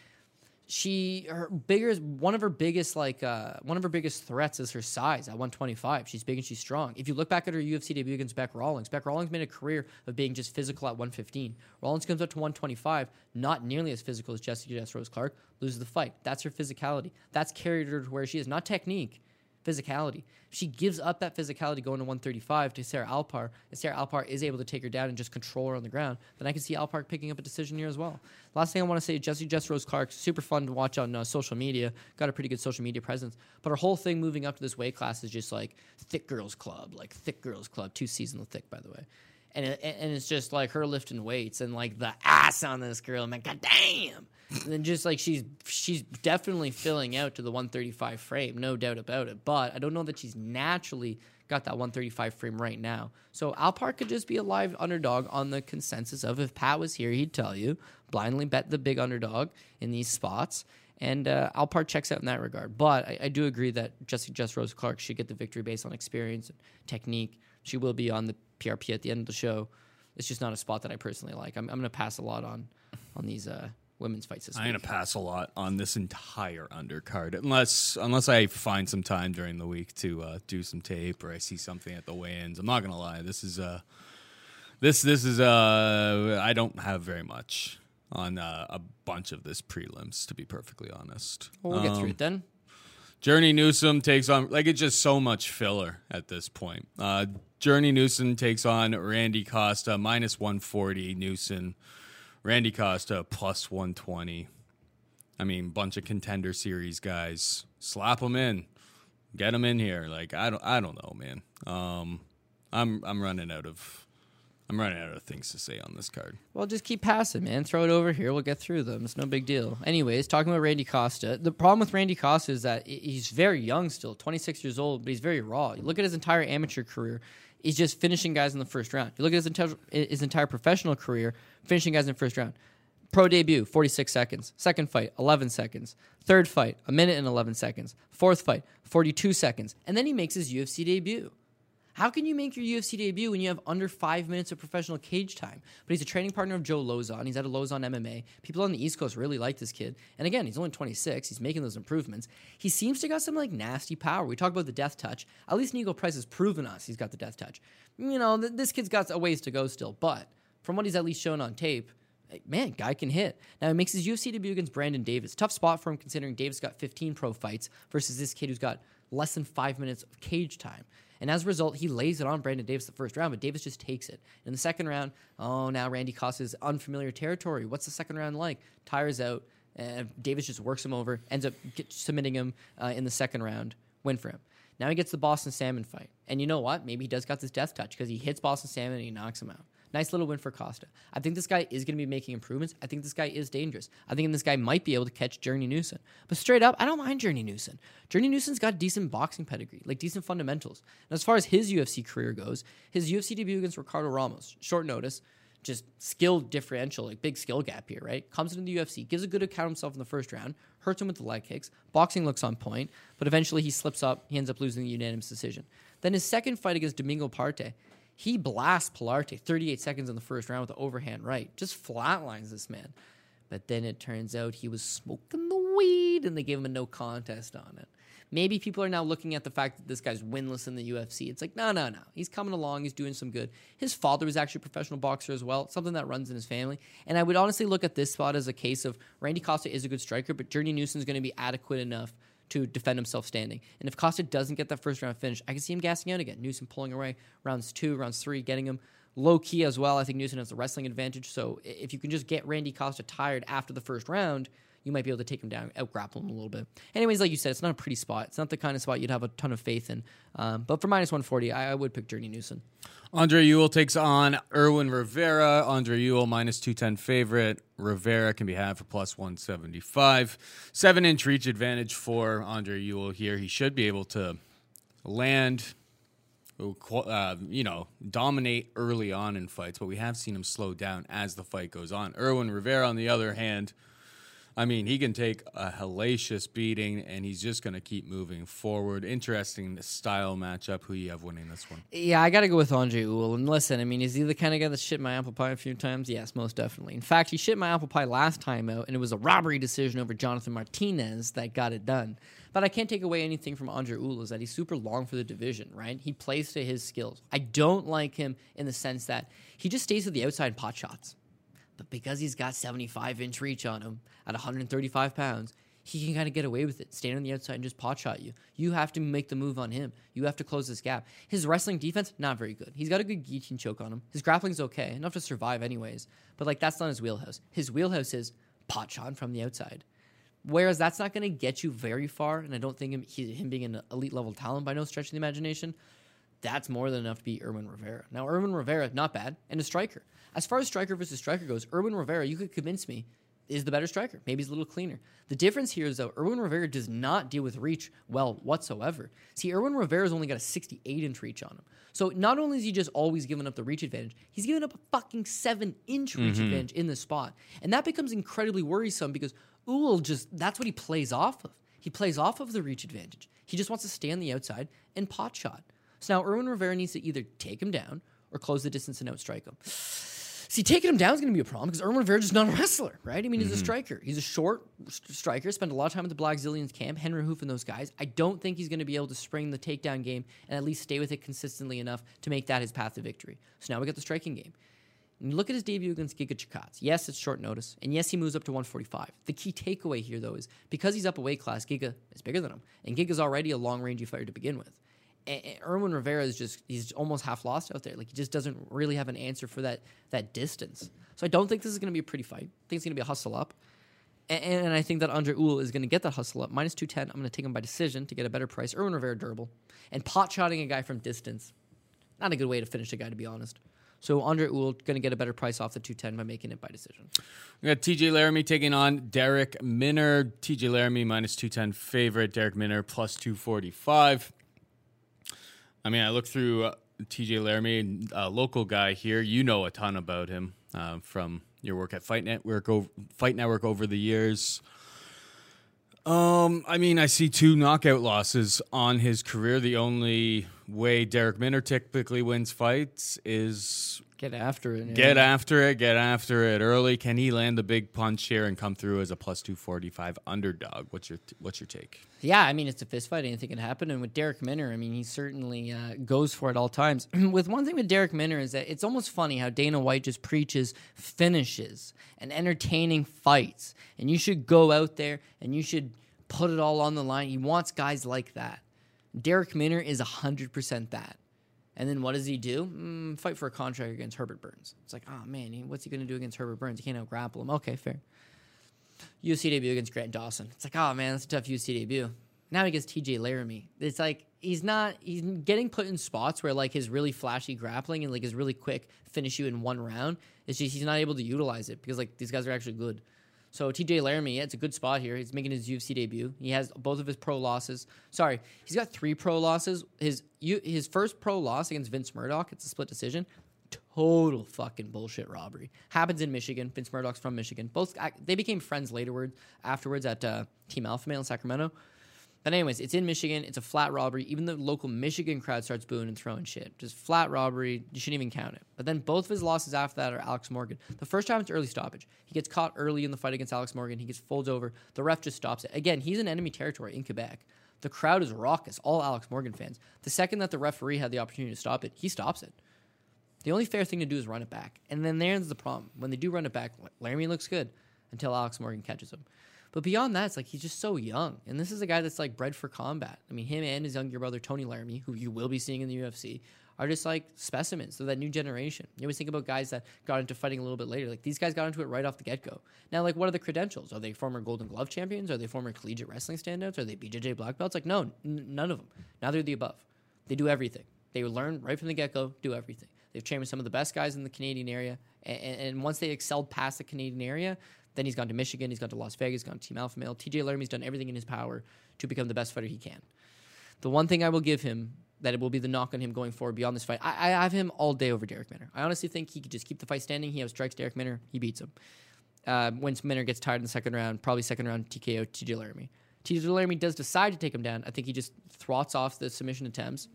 She, her bigger, one of her biggest, like, uh, one of her biggest threats is her size at one twenty-five. She's big and she's strong. If you look back at her U F C debut against Beck Rawlings, Beck Rawlings made a career of being just physical at one fifteen. Rawlings comes up to one twenty-five, not nearly as physical as Jessica Jess Rose Clark, loses the fight. That's her physicality. That's carried her to where she is. Not technique, physicality. She gives up that physicality going to one thirty-five to Sarah Alpar, and Sarah Alpar is able to take her down and just control her on the ground. Then I can see Alpar picking up a decision here as well. Last thing I want to say, Jessie Jess Rose Clark, super fun to watch on uh, social media. Got a pretty good social media presence. But her whole thing moving up to this weight class is just like thick girls club, like thick girls club, two seasonal thick, by the way. And it, and it's just like her lifting weights and like the ass on this girl. I'm like, God damn. And then just like she's she's definitely filling out to the one thirty-five frame, no doubt about it. But I don't know that she's naturally got that one thirty-five frame right now. So Alpar could just be a live underdog on the consensus of if Pat was here, he'd tell you. Blindly bet the big underdog in these spots. And uh, Alpar checks out in that regard. But I, I do agree that Jessica Jess Rose Clark should get the victory based on experience and technique. She will be on the P R P at the end of the show. It's just not a spot that I personally like. I'm, I'm going to pass a lot on on these uh, women's fights this week. I'm going to pass a lot on this entire undercard, unless unless I find some time during the week to uh, do some tape or I see something at the weigh-ins. I'm not going to lie. This is uh, this this is uh, I don't have very much on uh, a bunch of this prelims, to be perfectly honest. Well, we'll um, get through it then. Journey Newsome takes on, like, it's just so much filler at this point. Uh, Journey Newsome takes on Randy Costa, minus one forty, Newsome. Randy Costa, plus one twenty. I mean, bunch of Contender Series guys. Slap them in. Get them in here. Like, I don't I don't know, man. Um, I'm I'm running out of I'm running out of things to say on this card. Well, just keep passing, man. Throw it over here. We'll get through them. It's no big deal. Anyways, talking about Randy Costa. The problem with Randy Costa is that he's very young still, twenty-six years old, but he's very raw. You look at his entire amateur career, he's just finishing guys in the first round. You look at his entire, his entire professional career, finishing guys in the first round. Pro debut, forty-six seconds. Second fight, eleven seconds. Third fight, a minute and eleven seconds. Fourth fight, forty-two seconds. And then he makes his U F C debut. How can you make your U F C debut when you have under five minutes of professional cage time? But he's a training partner of Joe Lozon. He's out of Lozon M M A. People on the East Coast really like this kid. And again, he's only twenty-six. He's making those improvements. He seems to got some like nasty power. We talk about the death touch. At least Niko Price has proven us he's got the death touch. You know, th- this kid's got a ways to go still. But from what he's at least shown on tape, man, guy can hit. Now he makes his U F C debut against Brandon Davis. Tough spot for him considering Davis got fifteen pro fights versus this kid who's got less than five minutes of cage time. And as a result, he lays it on Brandon Davis the first round, but Davis just takes it. In the second round, oh, now Randy Costa's unfamiliar territory. What's the second round like? Tires out, and Davis just works him over, ends up get, submitting him uh, in the second round, win for him. Now he gets the Boston Salmon fight. And you know what? Maybe he does got this death touch because he hits Boston Salmon and he knocks him out. Nice little win for Costa. I think this guy is going to be making improvements. I think this guy is dangerous. I think this guy might be able to catch Journey Newson. But straight up, I don't mind Journey Newson. Journey Newson's got decent boxing pedigree, like decent fundamentals. And as far as his U F C career goes, his U F C debut against Ricardo Ramos, short notice, just skill differential, like big skill gap here, right? Comes into the U F C, gives a good account of himself in the first round, hurts him with the leg kicks, boxing looks on point, but eventually he slips up, he ends up losing the unanimous decision. Then his second fight against Domingo Partey, he blasts Pilarte thirty-eight seconds in the first round with the overhand right. Just flatlines this man. But then it turns out he was smoking the weed and they gave him a no contest on it. Maybe people are now looking at the fact that this guy's winless in the U F C. It's like, no, no, no. He's coming along. He's doing some good. His father was actually a professional boxer as well, something that runs in his family. And I would honestly look at this spot as a case of Randy Costa is a good striker, but Journey Newson's going to be adequate enough to defend himself standing. And if Costa doesn't get that first round finish, I can see him gassing out again. Newson pulling away rounds two, rounds three, getting him low-key as well. I think Newson has the wrestling advantage, so if you can just get Randy Costa tired after the first round, you might be able to take him down, out-grapple him a little bit. Anyways, like you said, it's not a pretty spot. It's not the kind of spot you'd have a ton of faith in. Um, but for minus one forty, I, I would pick Journey Newson. Andre Ewell takes on Erwin Rivera. Andre Ewell, minus two ten favorite. Rivera can be had for plus one seventy-five. Seven-inch reach advantage for Andre Ewell here. He should be able to land, Uh, you know, dominate early on in fights, but we have seen him slow down as the fight goes on. Erwin Rivera, on the other hand, I mean, he can take a hellacious beating, and he's just going to keep moving forward. Interesting style matchup. Who you have winning this one? Yeah, I got to go with Andre Ewell. And listen, I mean, is he the kind of guy that shit my apple pie a few times? Yes, most definitely. In fact, he shit my apple pie last time out, and it was a robbery decision over Jonathan Martinez that got it done. But I can't take away anything from Andre Ewell is that he's super long for the division, right? He plays to his skills. I don't like him in the sense that he just stays to the outside pot shots. But because he's got seventy-five inch reach on him at one thirty-five pounds, he can kind of get away with it. Stand on the outside and just pot shot you. You have to make the move on him. You have to close this gap. His wrestling defense, not very good. He's got a good guillotine choke on him. His grappling's okay, enough to survive anyways. But, like, that's not his wheelhouse. His wheelhouse is pot shot from the outside. Whereas that's not going to get you very far, and I don't think him, he, him being an elite-level talent by no stretch of the imagination, that's more than enough to beat Erwin Rivera. Now, Erwin Rivera, not bad, and a striker. As far as striker versus striker goes, Erwin Rivera, you could convince me, is the better striker. Maybe he's a little cleaner. The difference here is, though, Erwin Rivera does not deal with reach well whatsoever. See, Erwin Rivera's only got a sixty-eight inch reach on him. So not only is he just always giving up the reach advantage, he's giving up a fucking seven inch reach mm-hmm. advantage in this spot. And that becomes incredibly worrisome because Ewell just, that's what he plays off of. He plays off of the reach advantage. He just wants to stay on the outside and pot shot. So now Erwin Rivera needs to either take him down or close the distance and outstrike him. See, taking him down is going to be a problem because Erwin Rivera is not a wrestler, right? I mean, mm-hmm. he's a striker. He's a short st- striker. Spent a lot of time at the Black Zillions camp, Henry Hoof and those guys. I don't think he's going to be able to spring the takedown game and at least stay with it consistently enough to make that his path to victory. So now we got the striking game. And look at his debut against Giga Chikadze. Yes, it's short notice. And yes, he moves up to one forty-five. The key takeaway here, though, is because he's up a weight class, Giga is bigger than him. And Giga's already a long-rangey fighter to begin with. And Erwin Rivera is just, he's almost half lost out there. Like, he just doesn't really have an answer for that that distance. So I don't think this is going to be a pretty fight. I think it's going to be a hustle up. And, and I think that Andre Ewell is going to get that hustle up. Minus two ten, I'm going to take him by decision to get a better price. Erwin Rivera durable. And pot-shotting a guy from distance, not a good way to finish a guy, to be honest. So Andre Uhl going to get a better price off the two ten by making it by decision. We got T J Laramie taking on Derek Minner. T J Laramie minus two ten favorite. Derek Minner plus two forty-five. I mean, I look through uh, T J Laramie, a local guy here. You know a ton about him uh, from your work at Fight Network, over, Fight Network over the years. Um, I mean, I see two knockout losses on his career. The only way Derek Minner typically wins fights is get after it. Get yeah. after it. Get after it early. Can he land the big punch here and come through as a plus two forty-five underdog? What's your what's your take? Yeah, I mean, it's a fist fight. Anything can happen. And with Derek Minner, I mean, he certainly uh, goes for it all times. With one thing with Derek Minner is that it's almost funny how Dana White just preaches finishes and entertaining fights. And you should go out there and you should put it all on the line. He wants guys like that. Derek Minner is one hundred percent that. And then what does he do? Mm, fight for a contract against Herbert Burns. It's like, oh, man, what's he going to do against Herbert Burns? He can't out-grapple him. Okay, fair. U F C debut against Grant Dawson. It's like, oh, man, that's a tough U F C debut. Now he gets T J Laramie. It's like he's not – he's getting put in spots where, like, his really flashy grappling and, like, his really quick finish you in one round, it's just he's not able to utilize it because, like, these guys are actually good. So T J Laramie, yeah, it's a good spot here. He's making his U F C debut. He has both of his pro losses. Sorry, he's got three pro losses. His his first pro loss against Vince Murdoch, it's a split decision. Total fucking bullshit robbery. Happens in Michigan. Vince Murdoch's from Michigan. Both they became friends laterward afterwards at uh, Team Alpha Male in Sacramento. But anyways, it's in Michigan. It's a flat robbery. Even the local Michigan crowd starts booing and throwing shit. Just flat robbery. You shouldn't even count it. But then both of his losses after that are Alex Morgan. The first time it's early stoppage. He gets caught early in the fight against Alex Morgan. He gets folds over. The ref just stops it. Again, he's in enemy territory in Quebec. The crowd is raucous, all Alex Morgan fans. The second that the referee had the opportunity to stop it, he stops it. The only fair thing to do is run it back. And then there's the problem. When they do run it back, Laramie looks good until Alex Morgan catches him. But beyond that, it's like he's just so young. And this is a guy that's like bred for combat. I mean, him and his younger brother, Tony Laramie, who you will be seeing in the U F C, are just like specimens of that new generation. You always think about guys that got into fighting a little bit later. Like these guys got into it right off the get-go. Now, like what are the credentials? Are they former Golden Glove champions? Are they former collegiate wrestling standouts? Are they B J J black belts? Like no, n- none of them. Neither of the above. They do everything. They learn right from the get-go, do everything. They've trained with some of the best guys in the Canadian area. And, and once they excelled past the Canadian area, then he's gone to Michigan, he's gone to Las Vegas, he's gone to Team Alpha Male. T J Laramie's done everything in his power to become the best fighter he can. The one thing I will give him, that it will be the knock on him going forward beyond this fight, I, I have him all day over Derek Minner. I honestly think he could just keep the fight standing. He outstrikes Derek Minner, he beats him. Uh, once Minner gets tired in the second round, probably second round T K O T J Laramie. T J Laramie does decide to take him down. I think he just throts off the submission attempts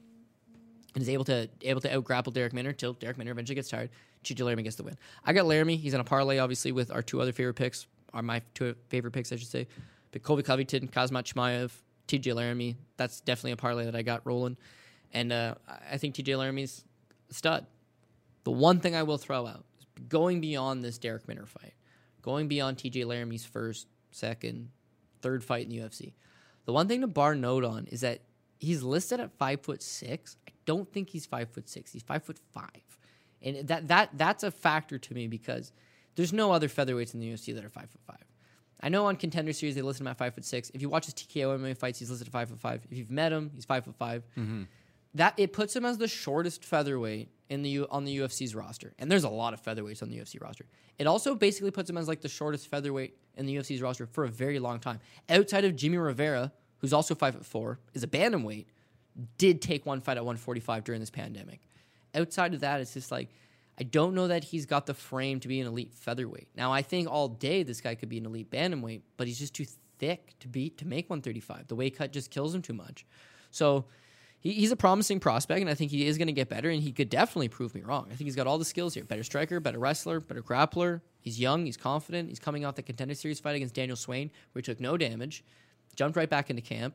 and is able to able to out-grapple Derek Minner till Derek Minner eventually gets tired. T J Laramie gets the win. I got Laramie. He's on a parlay, obviously, with our two other favorite picks, or my two favorite picks, I should say. But Colby Covington, Hamzat Chimaev, T J Laramie. That's definitely a parlay that I got rolling. And uh, I think T J Laramie's a stud. The one thing I will throw out, is going beyond this Derek Minner fight, going beyond T J Laramie's first, second, third fight in the U F C, the one thing to bar note on is that he's listed at five foot six. I don't think he's five foot six. He's five foot five. And that that that's a factor to me because there's no other featherweights in the U F C that are five foot five. I know on Contender Series they list him at five foot six. If you watch his T K O M M A fights, he's listed at five foot five. If you've met him, he's five foot five. Mm-hmm. That it puts him as the shortest featherweight in the U, on the U F C's roster. And there's a lot of featherweights on the U F C roster. It also basically puts him as like the shortest featherweight in the U F C's roster for a very long time. Outside of Jimmy Rivera, who's also five foot four, is a bantamweight, did take one fight at one forty-five during this pandemic. Outside of that, it's just like, I don't know that he's got the frame to be an elite featherweight. Now, I think all day this guy could be an elite bantamweight, but he's just too thick to beat to make one thirty-five. The weight cut just kills him too much. So he, he's a promising prospect, and I think he is going to get better, and he could definitely prove me wrong. I think he's got all the skills here. Better striker, better wrestler, better grappler. He's young. He's confident. He's coming off the Contender Series fight against Daniel Swain, where he took no damage, jumped right back into camp.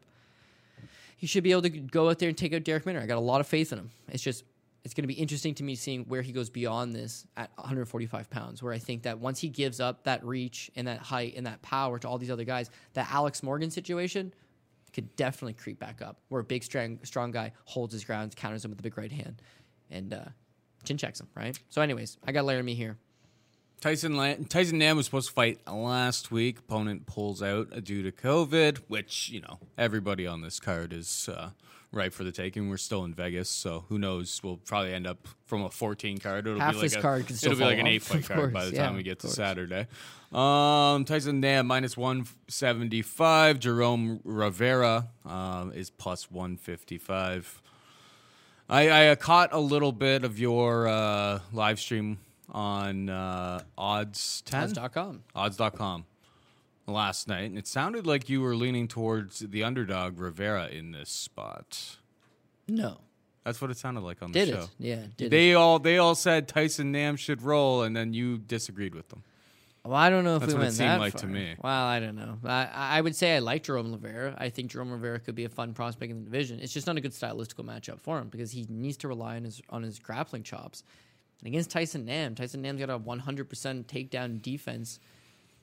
He should be able to go out there and take out Derek Minner. I got a lot of faith in him. It's just... It's going to be interesting to me seeing where he goes beyond this at one forty-five pounds, where I think that once he gives up that reach and that height and that power to all these other guys, that Alex Morgan situation could definitely creep back up, where a big, strong, strong guy holds his ground, counters him with a big right hand, and uh, chin checks him, right? So anyways, I got Laramie here. Tyson La- Tyson Nam was supposed to fight last week. Opponent pulls out due to COVID, which, you know, everybody on this card is... Uh, ripe for the taking. We're still in Vegas, so who knows? We'll probably end up from a fourteen card. It'll Half be like, a, card can still it'll be like an eight point card course, by the yeah, time we get to Saturday. Um, Tyson Nam minus one seventy five. Jerome Rivera um, is plus one fifty five. I, I caught a little bit of your uh, live stream on uh, odds ten odds dot com odds dot com last night, and it sounded like you were leaning towards the underdog Rivera in this spot. No, that's what it sounded like on did the show. It? Yeah, did they it. all they all said Tyson Nam should roll, and then you disagreed with them. Well, I don't know if that's we what went it seemed that like far. To me. Well, I don't know. I, I would say I like Jerome Rivera. I think Jerome Rivera could be a fun prospect in the division. It's just not a good stylistical matchup for him because he needs to rely on his on his grappling chops. And against Tyson Nam, Tyson Nam's got a one hundred percent takedown defense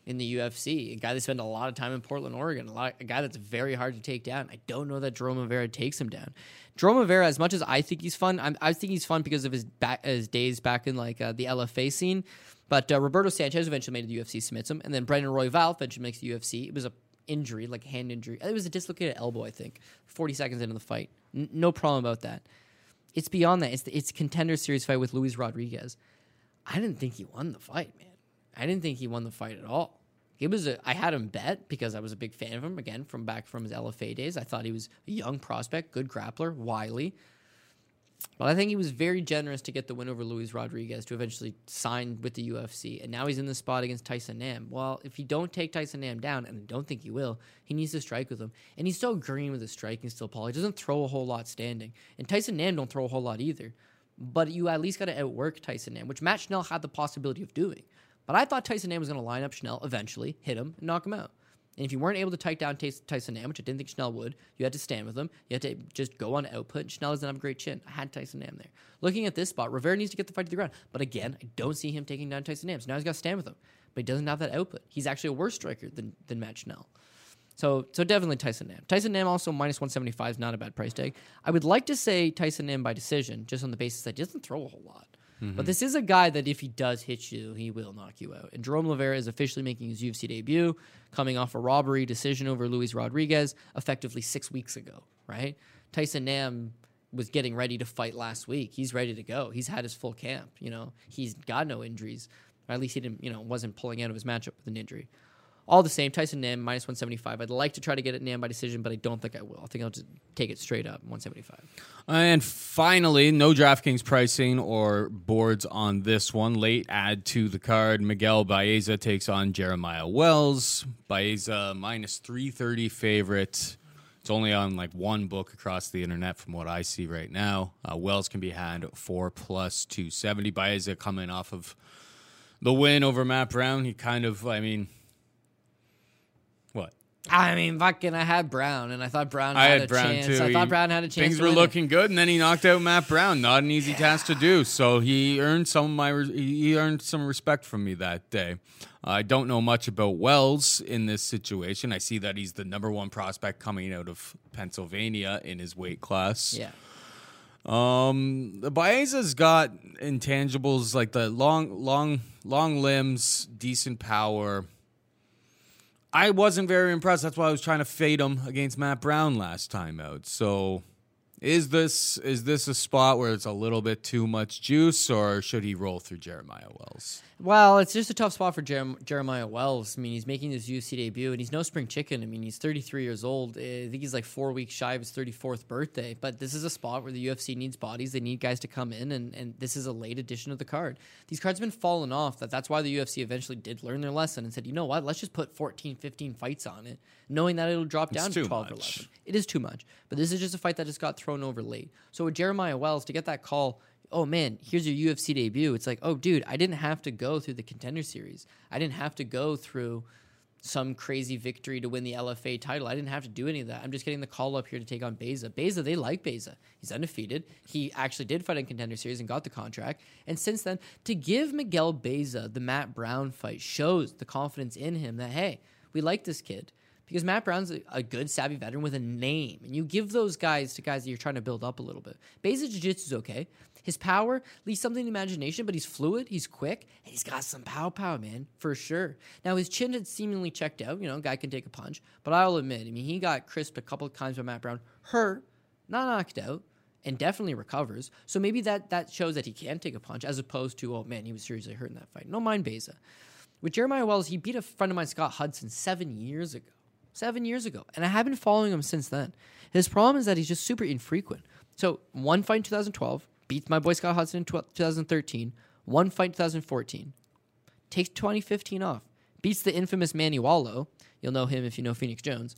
in the U F C. A guy that spent a lot of time in Portland, Oregon. A, lot, a guy that's very hard to take down. I don't know that Jerome Rivera takes him down. Jerome Rivera, as much as I think he's fun, I'm, I think he's fun because of his back, his days back in like uh, the L F A scene. But uh, Roberto Sanchez eventually made it to the U F C, submits him. And then Brendan Royval eventually makes the U F C. It was a injury, like a hand injury. It was a dislocated elbow, I think, forty seconds into the fight. N- no problem about that. It's beyond that. It's the, it's contender series fight with Luis Rodriguez. I didn't think he won the fight, man. I didn't think he won the fight at all. It was a, I had him bet because I was a big fan of him, again, from back from his L F A days. I thought he was a young prospect, good grappler, wily. But I think he was very generous to get the win over Luis Rodriguez to eventually sign with the U F C. And now he's in the spot against Tyson Nam. Well, if you don't take Tyson Nam down, and I don't think he will, he needs to strike with him. And he's so green with his striking still, Paul. He doesn't throw a whole lot standing. And Tyson Nam don't throw a whole lot either. But you at least got to outwork Tyson Nam, which Matt Schnell had the possibility of doing. But I thought Tyson Nam was going to line up Schnell eventually, hit him, and knock him out. And if you weren't able to take down Tyson Nam, which I didn't think Schnell would, you had to stand with him. You had to just go on output. Schnell doesn't have a great chin. I had Tyson Nam there. Looking at this spot, Rivera needs to get the fight to the ground. But again, I don't see him taking down Tyson Nam. So now he's got to stand with him. But he doesn't have that output. He's actually a worse striker than, than Matt Schnell. So so definitely Tyson Nam. Tyson Nam also minus one seventy-five is not a bad price tag. I would like to say Tyson Nam by decision, just on the basis that he doesn't throw a whole lot. Mm-hmm. But this is a guy that if he does hit you, he will knock you out. And Jerome Rivera is officially making his U F C debut, coming off a robbery decision over Luis Rodriguez effectively six weeks ago, right? Tyson Nam was getting ready to fight last week. He's ready to go. He's had his full camp, you know. He's got no injuries. Or at least he didn't, you know, wasn't pulling out of his matchup with an injury. All the same, Tyson Nam, minus one seventy-five. I'd like to try to get it Nam by decision, but I don't think I will. I think I'll just take it straight up, one seventy-five. And finally, no DraftKings pricing or boards on this one. Late add to the card. Miguel Baeza takes on Jeremiah Wells. Baeza, minus three thirty favorite. It's only on like one book across the internet from what I see right now. Uh, Wells can be had four plus two seventy. Baeza coming off of the win over Matt Brown. He kind of, I mean... I mean, fucking, I had Brown, and I thought Brown had, I had a Brown chance. Too. I thought Brown had a chance. Things were looking it. good, and then he knocked out Matt Brown. Not an easy yeah. task to do. So he earned some of my re- he earned some respect from me that day. Uh, I don't know much about Wells in this situation. I see that he's the number one prospect coming out of Pennsylvania in his weight class. Yeah. Um, Baeza's got intangibles like the long, long, long limbs, decent power. I wasn't very impressed. That's why I was trying to fade him against Matt Brown last time out. So is this is this a spot where it's a little bit too much juice, or should he roll through Jeremiah Wells? Well, it's just a tough spot for Jer- Jeremiah Wells. I mean, he's making his U F C debut, and he's no spring chicken. I mean, he's thirty-three years old. I think he's like four weeks shy of his thirty-fourth birthday. But this is a spot where the U F C needs bodies. They need guys to come in, and, and this is a late addition of the card. These cards have been falling off. That That's why the U F C eventually did learn their lesson and said, you know what, let's just put fourteen, fifteen fights on it, knowing that it'll drop down to twelve or eleven. It is too much. But this is just a fight that just got thrown over late. So with Jeremiah Wells, to get that call, oh, man, here's your U F C debut. It's like, oh, dude, I didn't have to go through the contender series. I didn't have to go through some crazy victory to win the L F A title. I didn't have to do any of that. I'm just getting the call up here to take on Baeza. Baeza, they like Baeza. He's undefeated. He actually did fight in contender series and got the contract. And since then, to give Miguel Baeza the Matt Brown fight shows the confidence in him that, hey, we like this kid. Because Matt Brown's a good, savvy veteran with a name. And you give those guys to guys that you're trying to build up a little bit. Baeza Jiu-Jitsu is okay. His power leaves something to imagination, but he's fluid, he's quick, and he's got some pow-pow, man, for sure. Now, his chin had seemingly checked out. You know, guy can take a punch. But I'll admit, I mean, he got crisped a couple of times by Matt Brown. Hurt, not knocked out, and definitely recovers. So maybe that that shows that he can take a punch, as opposed to, oh man, he was seriously hurt in that fight. No mind Beza. With Jeremiah Wells, he beat a friend of mine, Scott Hudson, seven years ago. Seven years ago. And I have been following him since then. His problem is that he's just super infrequent. So one fight in two thousand twelve, beats my boy Scott Hudson in tw- twenty thirteen, one fight in two thousand fourteen, takes twenty fifteen off, beats the infamous Manny Wallow, you'll know him if you know Phoenix Jones,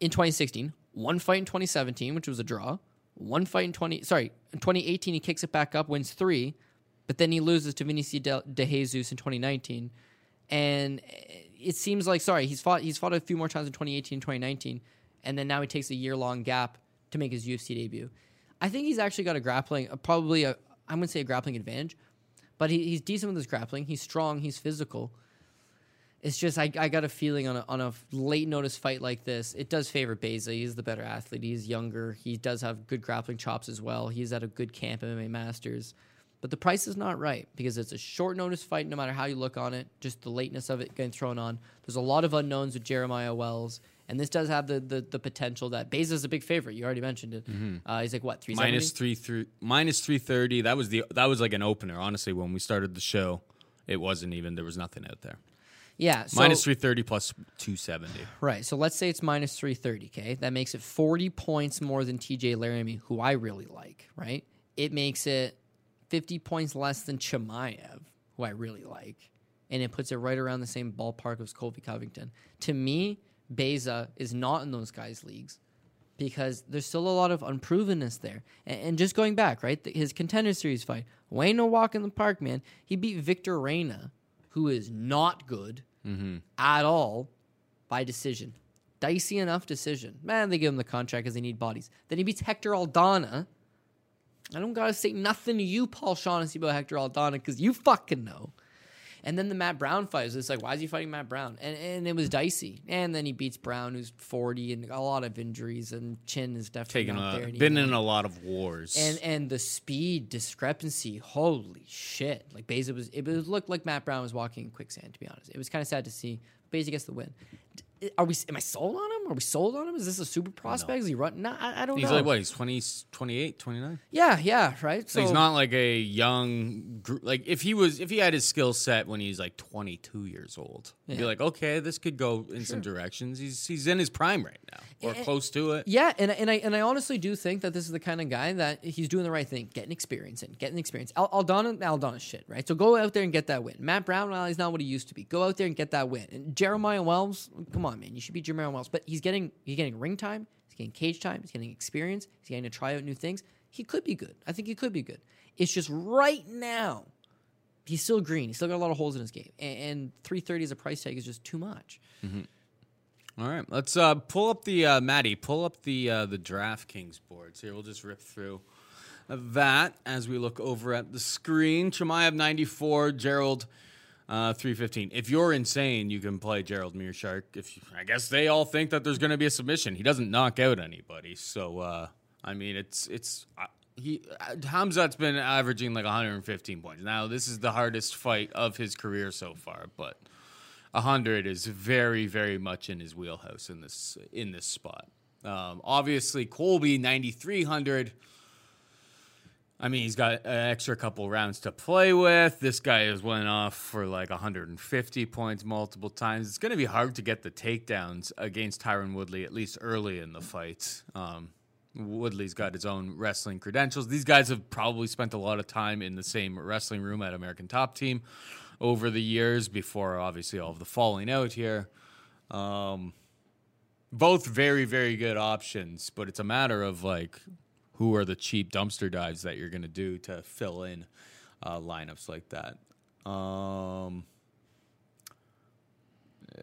in twenty sixteen, one fight in twenty seventeen, which was a draw, one fight in twenty, sorry, in twenty eighteen, he kicks it back up, wins three, but then he loses to Vinicius De, De Jesus in twenty nineteen, and it seems like, sorry, he's fought he's fought a few more times in twenty eighteen, twenty nineteen, and then now he takes a year-long gap to make his U F C debut. I think he's actually got a grappling, a, probably, a, I'm going to say a grappling advantage, but he, he's decent with his grappling. He's strong. He's physical. It's just I, I got a feeling on a, on a late-notice fight like this, it does favor Beza. He's the better athlete. He's younger. He does have good grappling chops as well. He's at a good camp, M M A Masters. But the price is not right because it's a short-notice fight no matter how you look on it, just the lateness of it getting thrown on. There's a lot of unknowns with Jeremiah Wells, and this does have the the, the potential that Beza's a big favorite. You already mentioned it. Mm-hmm. Uh, he's like, what, three seventy? Minus, three, three, minus three thirty. That was, the, that was like an opener, honestly. When we started the show, it wasn't even. There was nothing out there. Yeah. So, minus three thirty plus two seventy. Right. So let's say it's minus three thirty, okay? That makes it forty points more than T J Laramie, who I really like, right? It makes it fifty points less than Chimaev, who I really like, and it puts it right around the same ballpark as Colby Covington. To me, Beza is not in those guys' leagues because there's still a lot of unprovenness there. And, and just going back, right, the, his Contender Series fight, ain't no walk in the park, man. He beat Victor Reyna, who is not good mm-hmm. at all, by decision. Dicey enough decision. Man, they give him the contract because they need bodies. Then he beats Hector Aldana. I don't got to say nothing to you, Paul Shaughnessy, about Hector Aldana, because you fucking know. And then the Matt Brown fight was just like, why is he fighting Matt Brown? And and it was dicey. And then he beats Brown, who's forty, and a lot of injuries, and chin is definitely Taking not a, there. Been in a lot of wars. And and the speed discrepancy, holy shit. Like, Beza was, it looked like Matt Brown was walking in quicksand, to be honest. It was kind of sad to see. Beza gets the win. Are we? Am I sold on him? Are we sold on him? Is this a super prospect? Is he run? No, I, I don't he's know. He's like, what? He's twenty, twenty-eight, twenty-nine? Yeah, yeah, right? So, so he's not like a young... Like, if he was, if he had his skill set when he's like twenty-two years old, yeah. you'd be like, okay, this could go in sure. some directions. He's he's in his prime right now, or and, close to it. Yeah, and, and, I, and I honestly do think that this is the kind of guy that he's doing the right thing, getting experience in, getting experience. Al- Aldana, Aldana's shit, right? So go out there and get that win. Matt Brown, well, he's not what he used to be. Go out there and get that win. And Jeremiah Wells, come on. Man, you should be Jermaine Wells, but he's getting he's getting ring time, he's getting cage time, he's getting experience, he's getting to try out new things. He could be good. I think he could be good. It's just right now he's still green. He's still got a lot of holes in his game, and, and three thirty as a price tag is just too much. Mm-hmm. All right, let's uh, pull up the uh, Maddie. Pull up the uh, the DraftKings boards here. We'll just rip through that as we look over at the screen. Chimaev ninety-four, Gerald. Uh, three fifteen. If you're insane, you can play Gerald Meerschaert. If you, I guess they all think that there's going to be a submission. He doesn't knock out anybody. So, uh, I mean, it's... it's uh, he uh, Hamzat's been averaging like one hundred fifteen points. Now, this is the hardest fight of his career so far, but one hundred is very, very much in his wheelhouse in this in this spot. Um, obviously, Colby, ninety-three hundred... I mean, he's got an extra couple rounds to play with. This guy has went off for like one hundred fifty points multiple times. It's going to be hard to get the takedowns against Tyron Woodley, at least early in the fight. Um, Woodley's got his own wrestling credentials. These guys have probably spent a lot of time in the same wrestling room at American Top Team over the years before, obviously, all of the falling out here. Um, both very, very good options, but it's a matter of like... who are the cheap dumpster dives that you're going to do to fill in uh, lineups like that? Um,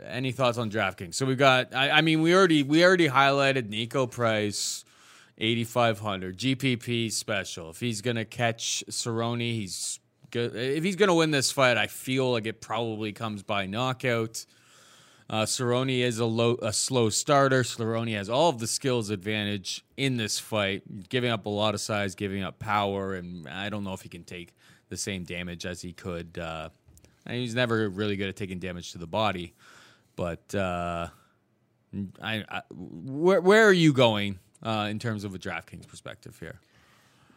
any thoughts on DraftKings? So we've got, I, I mean, we already we already highlighted Niko Price, eighty-five hundred, G P P special. If he's going to catch Cerrone, he's good. If he's going to win this fight, I feel like it probably comes by knockout. Uh, Cerrone is a, low, a slow starter. Cerrone has all of the skills advantage in this fight, giving up a lot of size, giving up power, and I don't know if he can take the same damage as he could. Uh, he's never really good at taking damage to the body, but uh, I, I, where, where are you going uh, in terms of a DraftKings perspective here.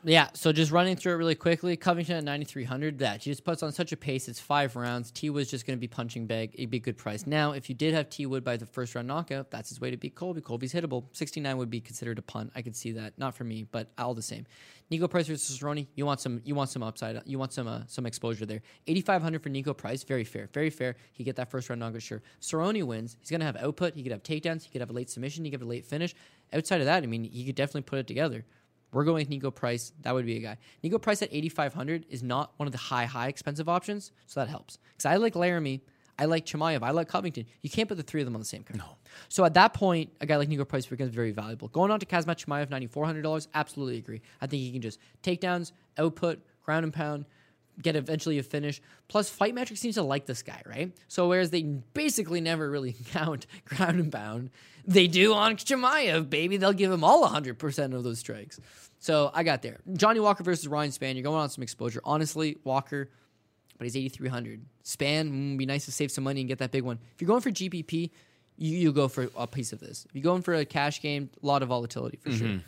Yeah, so just running through it really quickly. Covington at ninety-three hundred, that she just puts on such a pace. It's five rounds. T Wood's just going to be punching bag. It'd be a good price. Now, if you did have T Wood by the first round knockout, that's his way to beat Colby. Colby's hittable. sixty-nine would be considered a punt. I could see that. Not for me, but all the same. Niko Price versus Cerrone. You want some. You want some upside. You want some. Uh, some exposure there. eighty-five hundred for Niko Price. Very fair. Very fair. He get that first round knockout. Sure. Cerrone wins. He's going to have output. He could have takedowns. He could have a late submission. He could have a late finish. Outside of that, I mean, he could definitely put it together. We're going with Niko Price. That would be a guy. Niko Price at eighty-five hundred is not one of the high, high expensive options, so that helps. Because I like Laramie, I like Chimaev, I like Covington. You can't put the three of them on the same card. No. So at that point, a guy like Niko Price becomes very valuable. Going on to Kazmat Chimaev, ninety-four hundred dollars, absolutely agree. I think he can just take downs, output, ground and pound, get eventually a finish. Plus, Fight Metrics seems to like this guy, right? So whereas they basically never really count ground and pound, they do on Chimaev, baby. They'll give him all one hundred percent of those strikes. So I got there. Johnny Walker versus Ryan Spann. You're going on some exposure. Honestly, Walker, but he's eighty-three hundred. Spann, mm, would be nice to save some money and get that big one. If you're going for G P P, you, you go for a piece of this. If you're going for a cash game, a lot of volatility for mm-hmm. sure.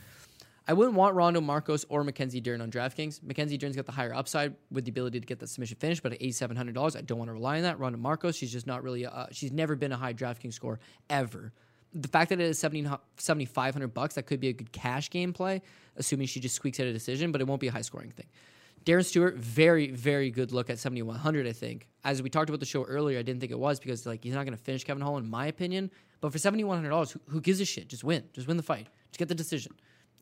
I wouldn't want Randa Markos or Mackenzie Dern on DraftKings. Mackenzie Dern's got the higher upside with the ability to get that submission finish, but at eighty-seven hundred dollars, I don't want to rely on that. Randa Markos, she's just not really, uh, she's never been a high DraftKings scorer ever. The fact that it is seventy-five hundred bucks, that could be a good cash game play, assuming she just squeaks out a decision, but it won't be a high-scoring thing. Darren Stewart, very, very good look at seventy-one hundred, I think. As we talked about the show earlier, I didn't think it was because like he's not going to finish Kevin Holland, in my opinion. But for seventy-one hundred dollars, who, who gives a shit? Just win. Just win the fight. Just get the decision.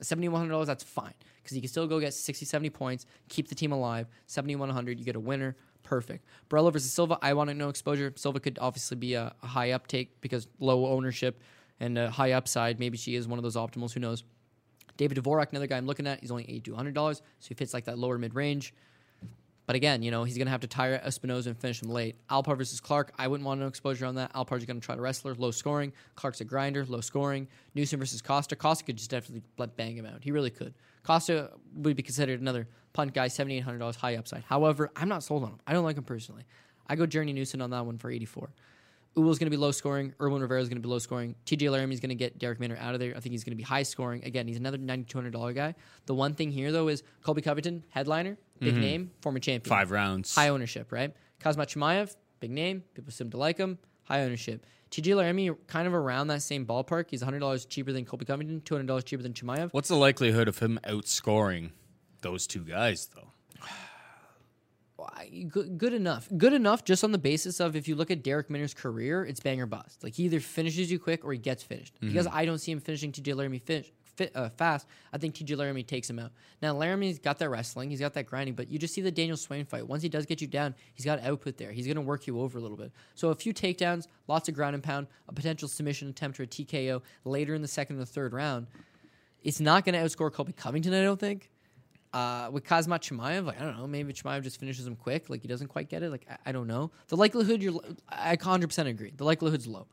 seventy-one hundred dollars, that's fine because you can still go get sixty, seventy points, keep the team alive. seventy-one hundred, you get a winner. Perfect. Borrello versus Silva, I want no exposure. Silva could obviously be a, a high uptake because low ownership and a high upside. Maybe she is one of those optimals. Who knows? David Dvorak, another guy I'm looking at. He's only eighty-two hundred dollars, so he fits like that lower mid-range. But again, you know, he's going to have to tire Espinoza and finish him late. Alpar versus Clark, I wouldn't want no exposure on that. Alpar's going to try to wrestler, low scoring. Clark's a grinder, low scoring. Newsom versus Costa. Costa could just definitely bang him out. He really could. Costa would be considered another punt guy, seventy-eight hundred dollars, high upside. However, I'm not sold on him. I don't like him personally. I go Journey Newsom on that one for eighty-four. Uwil's going to be low scoring. Erwin Rivera's going to be low scoring. T J Laramie's going to get Derek Minner out of there. I think he's going to be high scoring. Again, he's another ninety-two hundred dollars guy. The one thing here, though, is Colby Covington, headliner, big mm-hmm. name, former champion. Five rounds. High ownership, right? Kazmat Chimaev, big name. People seem to like him. High ownership. T J Laramie, kind of around that same ballpark. He's one hundred dollars cheaper than Colby Covington, two hundred dollars cheaper than Chimaev. What's the likelihood of him outscoring those two guys, though? Good enough. Good enough just on the basis of if you look at Derek Minner's career, it's bang or bust. Like, he either finishes you quick or he gets finished. Mm-hmm. Because I don't see him finishing T J Laramie finish, fit, uh, fast, I think T J Laramie takes him out. Now, Laramie's got that wrestling. He's got that grinding. But you just see the Daniel Swain fight. Once he does get you down, he's got output there. He's going to work you over a little bit. So a few takedowns, lots of ground and pound, a potential submission attempt or a T K O later in the second or third round. It's not going to outscore Colby Covington, I don't think. Uh, with Kazmat Chimaev, like, I don't know, maybe Chimaev just finishes him quick, like he doesn't quite get it, like I, I don't know. The likelihood, you're, I one hundred percent agree, the likelihood's low.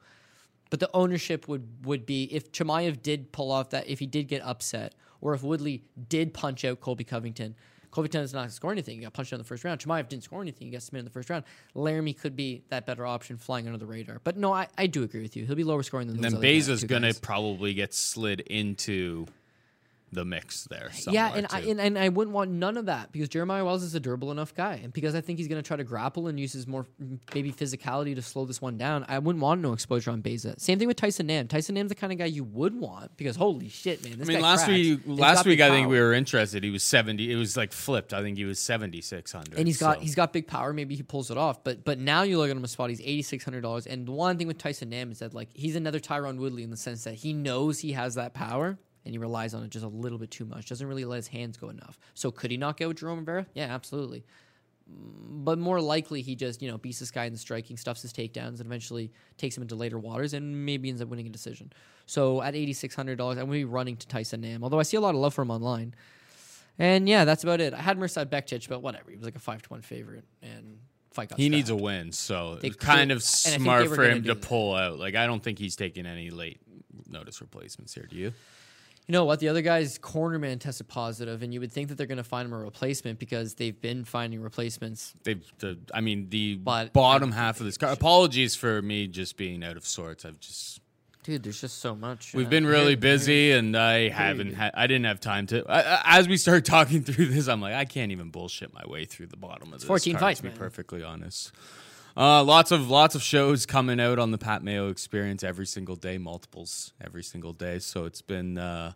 But the ownership would, would be if Chimaev did pull off that, if he did get upset, or if Woodley did punch out Colby Covington. Covington is not going to score anything, he got punched out in the first round. Chimaev didn't score anything, he got submitted in the first round. Laramie could be that better option flying under the radar. But no, I, I do agree with you, he'll be lower scoring than those other guys. And then Beza's going to probably get slid into the mix there. Yeah, and I, and, and I wouldn't want none of that because Jeremiah Wells is a durable enough guy. And because I think he's going to try to grapple and use his more maybe physicality to slow this one down, I wouldn't want no exposure on Beza. Same thing with Tyson Nam. Tyson Nam's the kind of guy you would want because holy shit, man, this I mean, guy last cracks. week, and last week I power. think we were interested. He was seventy. It was like flipped. I think he was seventy-six hundred. And he's got so. he's got big power. Maybe he pulls it off. But but now you look at him a spot, he's eighty-six hundred dollars. And the one thing with Tyson Nam is that like he's another Tyron Woodley in the sense that he knows he has that power. And he relies on it just a little bit too much. Doesn't really let his hands go enough. So could he knock out Jerome Rivera? Yeah, absolutely. But more likely he just, you know, beats this guy in the striking, stuffs his takedowns, and eventually takes him into later waters and maybe ends up winning a decision. So at eighty-six hundred dollars, I'm going to be running to Tyson Nam, although I see a lot of love for him online. And yeah, that's about it. I had Mirsad Bektic, but whatever. He was like a five to one favorite, and fight got he stabbed. Needs a win, so it's kind of smart for him to that. pull out. Like, I don't think he's taking any late notice replacements here, do you? You know what? The other guy's cornerman tested positive, and you would think that they're going to find him a replacement because they've been finding replacements. They've, the, I mean, the but bottom half of this card. Apologies for me just being out of sorts. I've just Dude, there's just so much. We've uh, been really busy, and I dude. haven't. Ha- I didn't have time to. I, I, as we start talking through this, I'm like, I can't even bullshit my way through the bottom of it's this. fourteen card, fights, to be man. perfectly honest. Uh, lots of lots of shows coming out on the Pat Mayo Experience every single day, multiples every single day. So it's been, uh,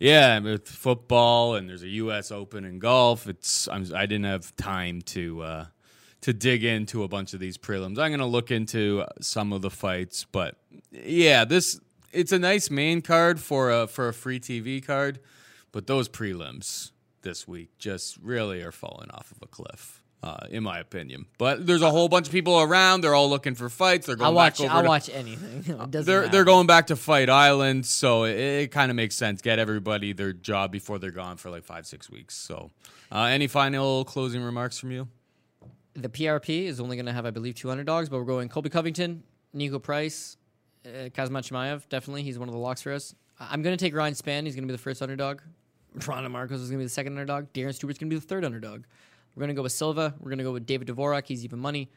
yeah, with football, and there's a U S Open in golf. It's I'm, I didn't have time to uh, to dig into a bunch of these prelims. I'm gonna look into some of the fights, but. Yeah, this it's a nice main card for a for a free T V card, but those prelims this week just really are falling off of a cliff, uh, in my opinion. But there's a whole bunch of people around; they're all looking for fights. They're going I'll back watch, over. I'll to, watch anything. It doesn't they're matter. They're going back to Fight Island, so it, it kind of makes sense. Get everybody their job before they're gone for like five six weeks. So, uh, any final closing remarks from you? The P R P is only going to have, I believe, two underdogs, but we're going Colby Covington, Niko Price. Uh, Hamzat Chimaev, definitely. He's one of the locks for us. I'm going to take Ryan Spann. He's going to be the first underdog. Randa Markos is going to be the second underdog. Darren Stewart's going to be the third underdog. We're going to go with Silva. We're going to go with David Dvorak. He's even money.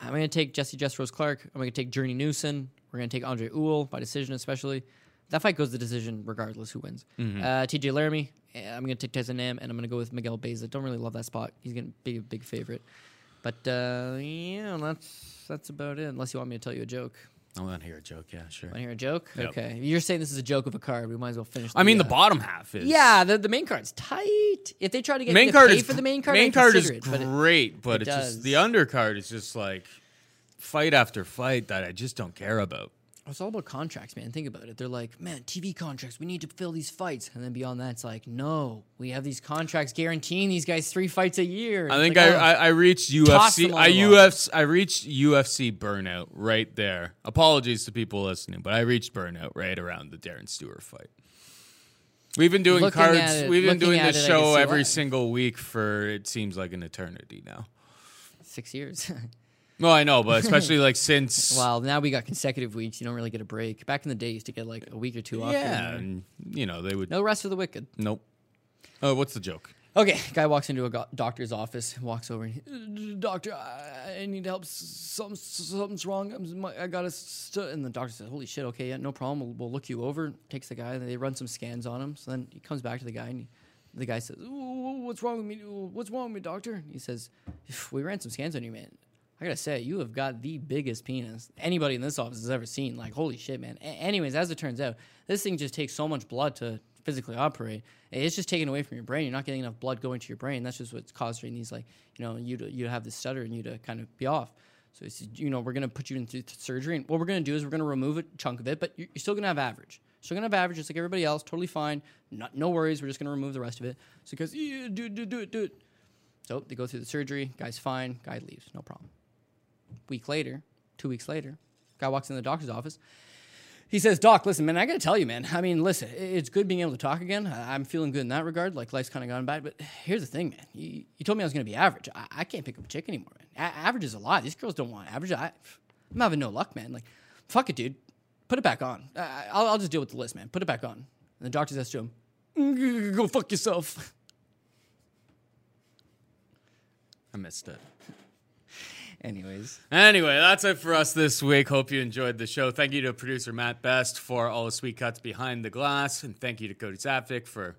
I'm going to take Jesse Jess Rose Clark. I'm going to take Journey Newson. We're going to take Andre Uhl, by decision especially. That fight goes to decision regardless who wins. Mm-hmm. Uh, T J Laramie. I'm going to take Tyson Nam, and I'm going to go with Miguel Baeza. Don't really love that spot. He's going to be a big favorite. But, uh, yeah, that's, that's about it, unless you want me to tell you a joke. I want to hear a joke, yeah, sure. Want to hear a joke? Yep. Okay. You're saying this is a joke of a card. We might as well finish I the, mean, the uh, bottom half is... Yeah, the, the main card's tight. If they try to get main me to card pay is, for the main card, main I'd card is it, great, but, it, but it it's just, the undercard is just like fight after fight that I just don't care about. It's all about contracts, man. Think about it. They're like, man, T V contracts. We need to fill these fights. And then beyond that, it's like, no, we have these contracts guaranteeing these guys three fights a year. And I think like, I, oh, I I reached U F C. I U F C. I reached U F C burnout right there. Apologies to people listening, but I reached burnout right around the Darren Stewart fight. We've been doing looking cards. It, we've been doing this it, show every why. single week for it seems like an eternity now. Six years. No, well, I know, but especially like since... Well, now we got consecutive weeks. You don't really get a break. Back in the day, you used to get like a week or two off. Yeah, and, you know, they would... No rest for the wicked. Nope. Oh, what's the joke? Okay, guy walks into a go- doctor's office, walks over, and doctor, I need help. Something, something's wrong. I'm, I got to... St-. And the doctor says, holy shit, okay, yeah, no problem. We'll, we'll look you over. Takes the guy, and they run some scans on him. So then he comes back to the guy, and he... The guy says, what's wrong with me? What's wrong with me, doctor? And he says, we ran some scans on you, man. I gotta say, you have got the biggest penis anybody in this office has ever seen. Like, holy shit, man. A- anyways, as it turns out, this thing just takes so much blood to physically operate. It's just taken away from your brain. You're not getting enough blood going to your brain. That's just what's causing these, like, you know, you to, you to have this stutter and you to kind of be off. So, it's, you know, we're gonna put you into surgery, and what we're gonna do is we're gonna remove a chunk of it, but you're, you're still gonna have average. So, gonna have average just like everybody else, totally fine. Not, no worries. We're just gonna remove the rest of it. So, he goes, yeah, do it, do it, do it, do it. So, they go through the surgery. Guy's fine. Guy leaves. No problem. Week later, two weeks later, guy walks in the doctor's office. He says, Doc, listen, man, I got to tell you, man. I mean, listen, it's good being able to talk again. I'm feeling good in that regard. Like, life's kind of gone bad. But here's the thing, man. You, you told me I was going to be average. I, I can't pick up a chick anymore, man. A- average is a lot. These girls don't want average. I, I'm having no luck, man. Like, fuck it, dude. Put it back on. I, I'll, I'll just deal with the list, man. Put it back on. And the doctor says to him, go fuck yourself. I missed it. Anyways. Anyway, that's it for us this week. Hope you enjoyed the show. Thank you to producer Matt Best for all the sweet cuts behind the glass. And thank you to Cody Saftic for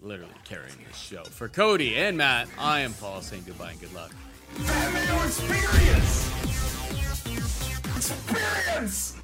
literally carrying this show. For Cody and Matt, I am Paul saying goodbye and good luck. Experience! Experience!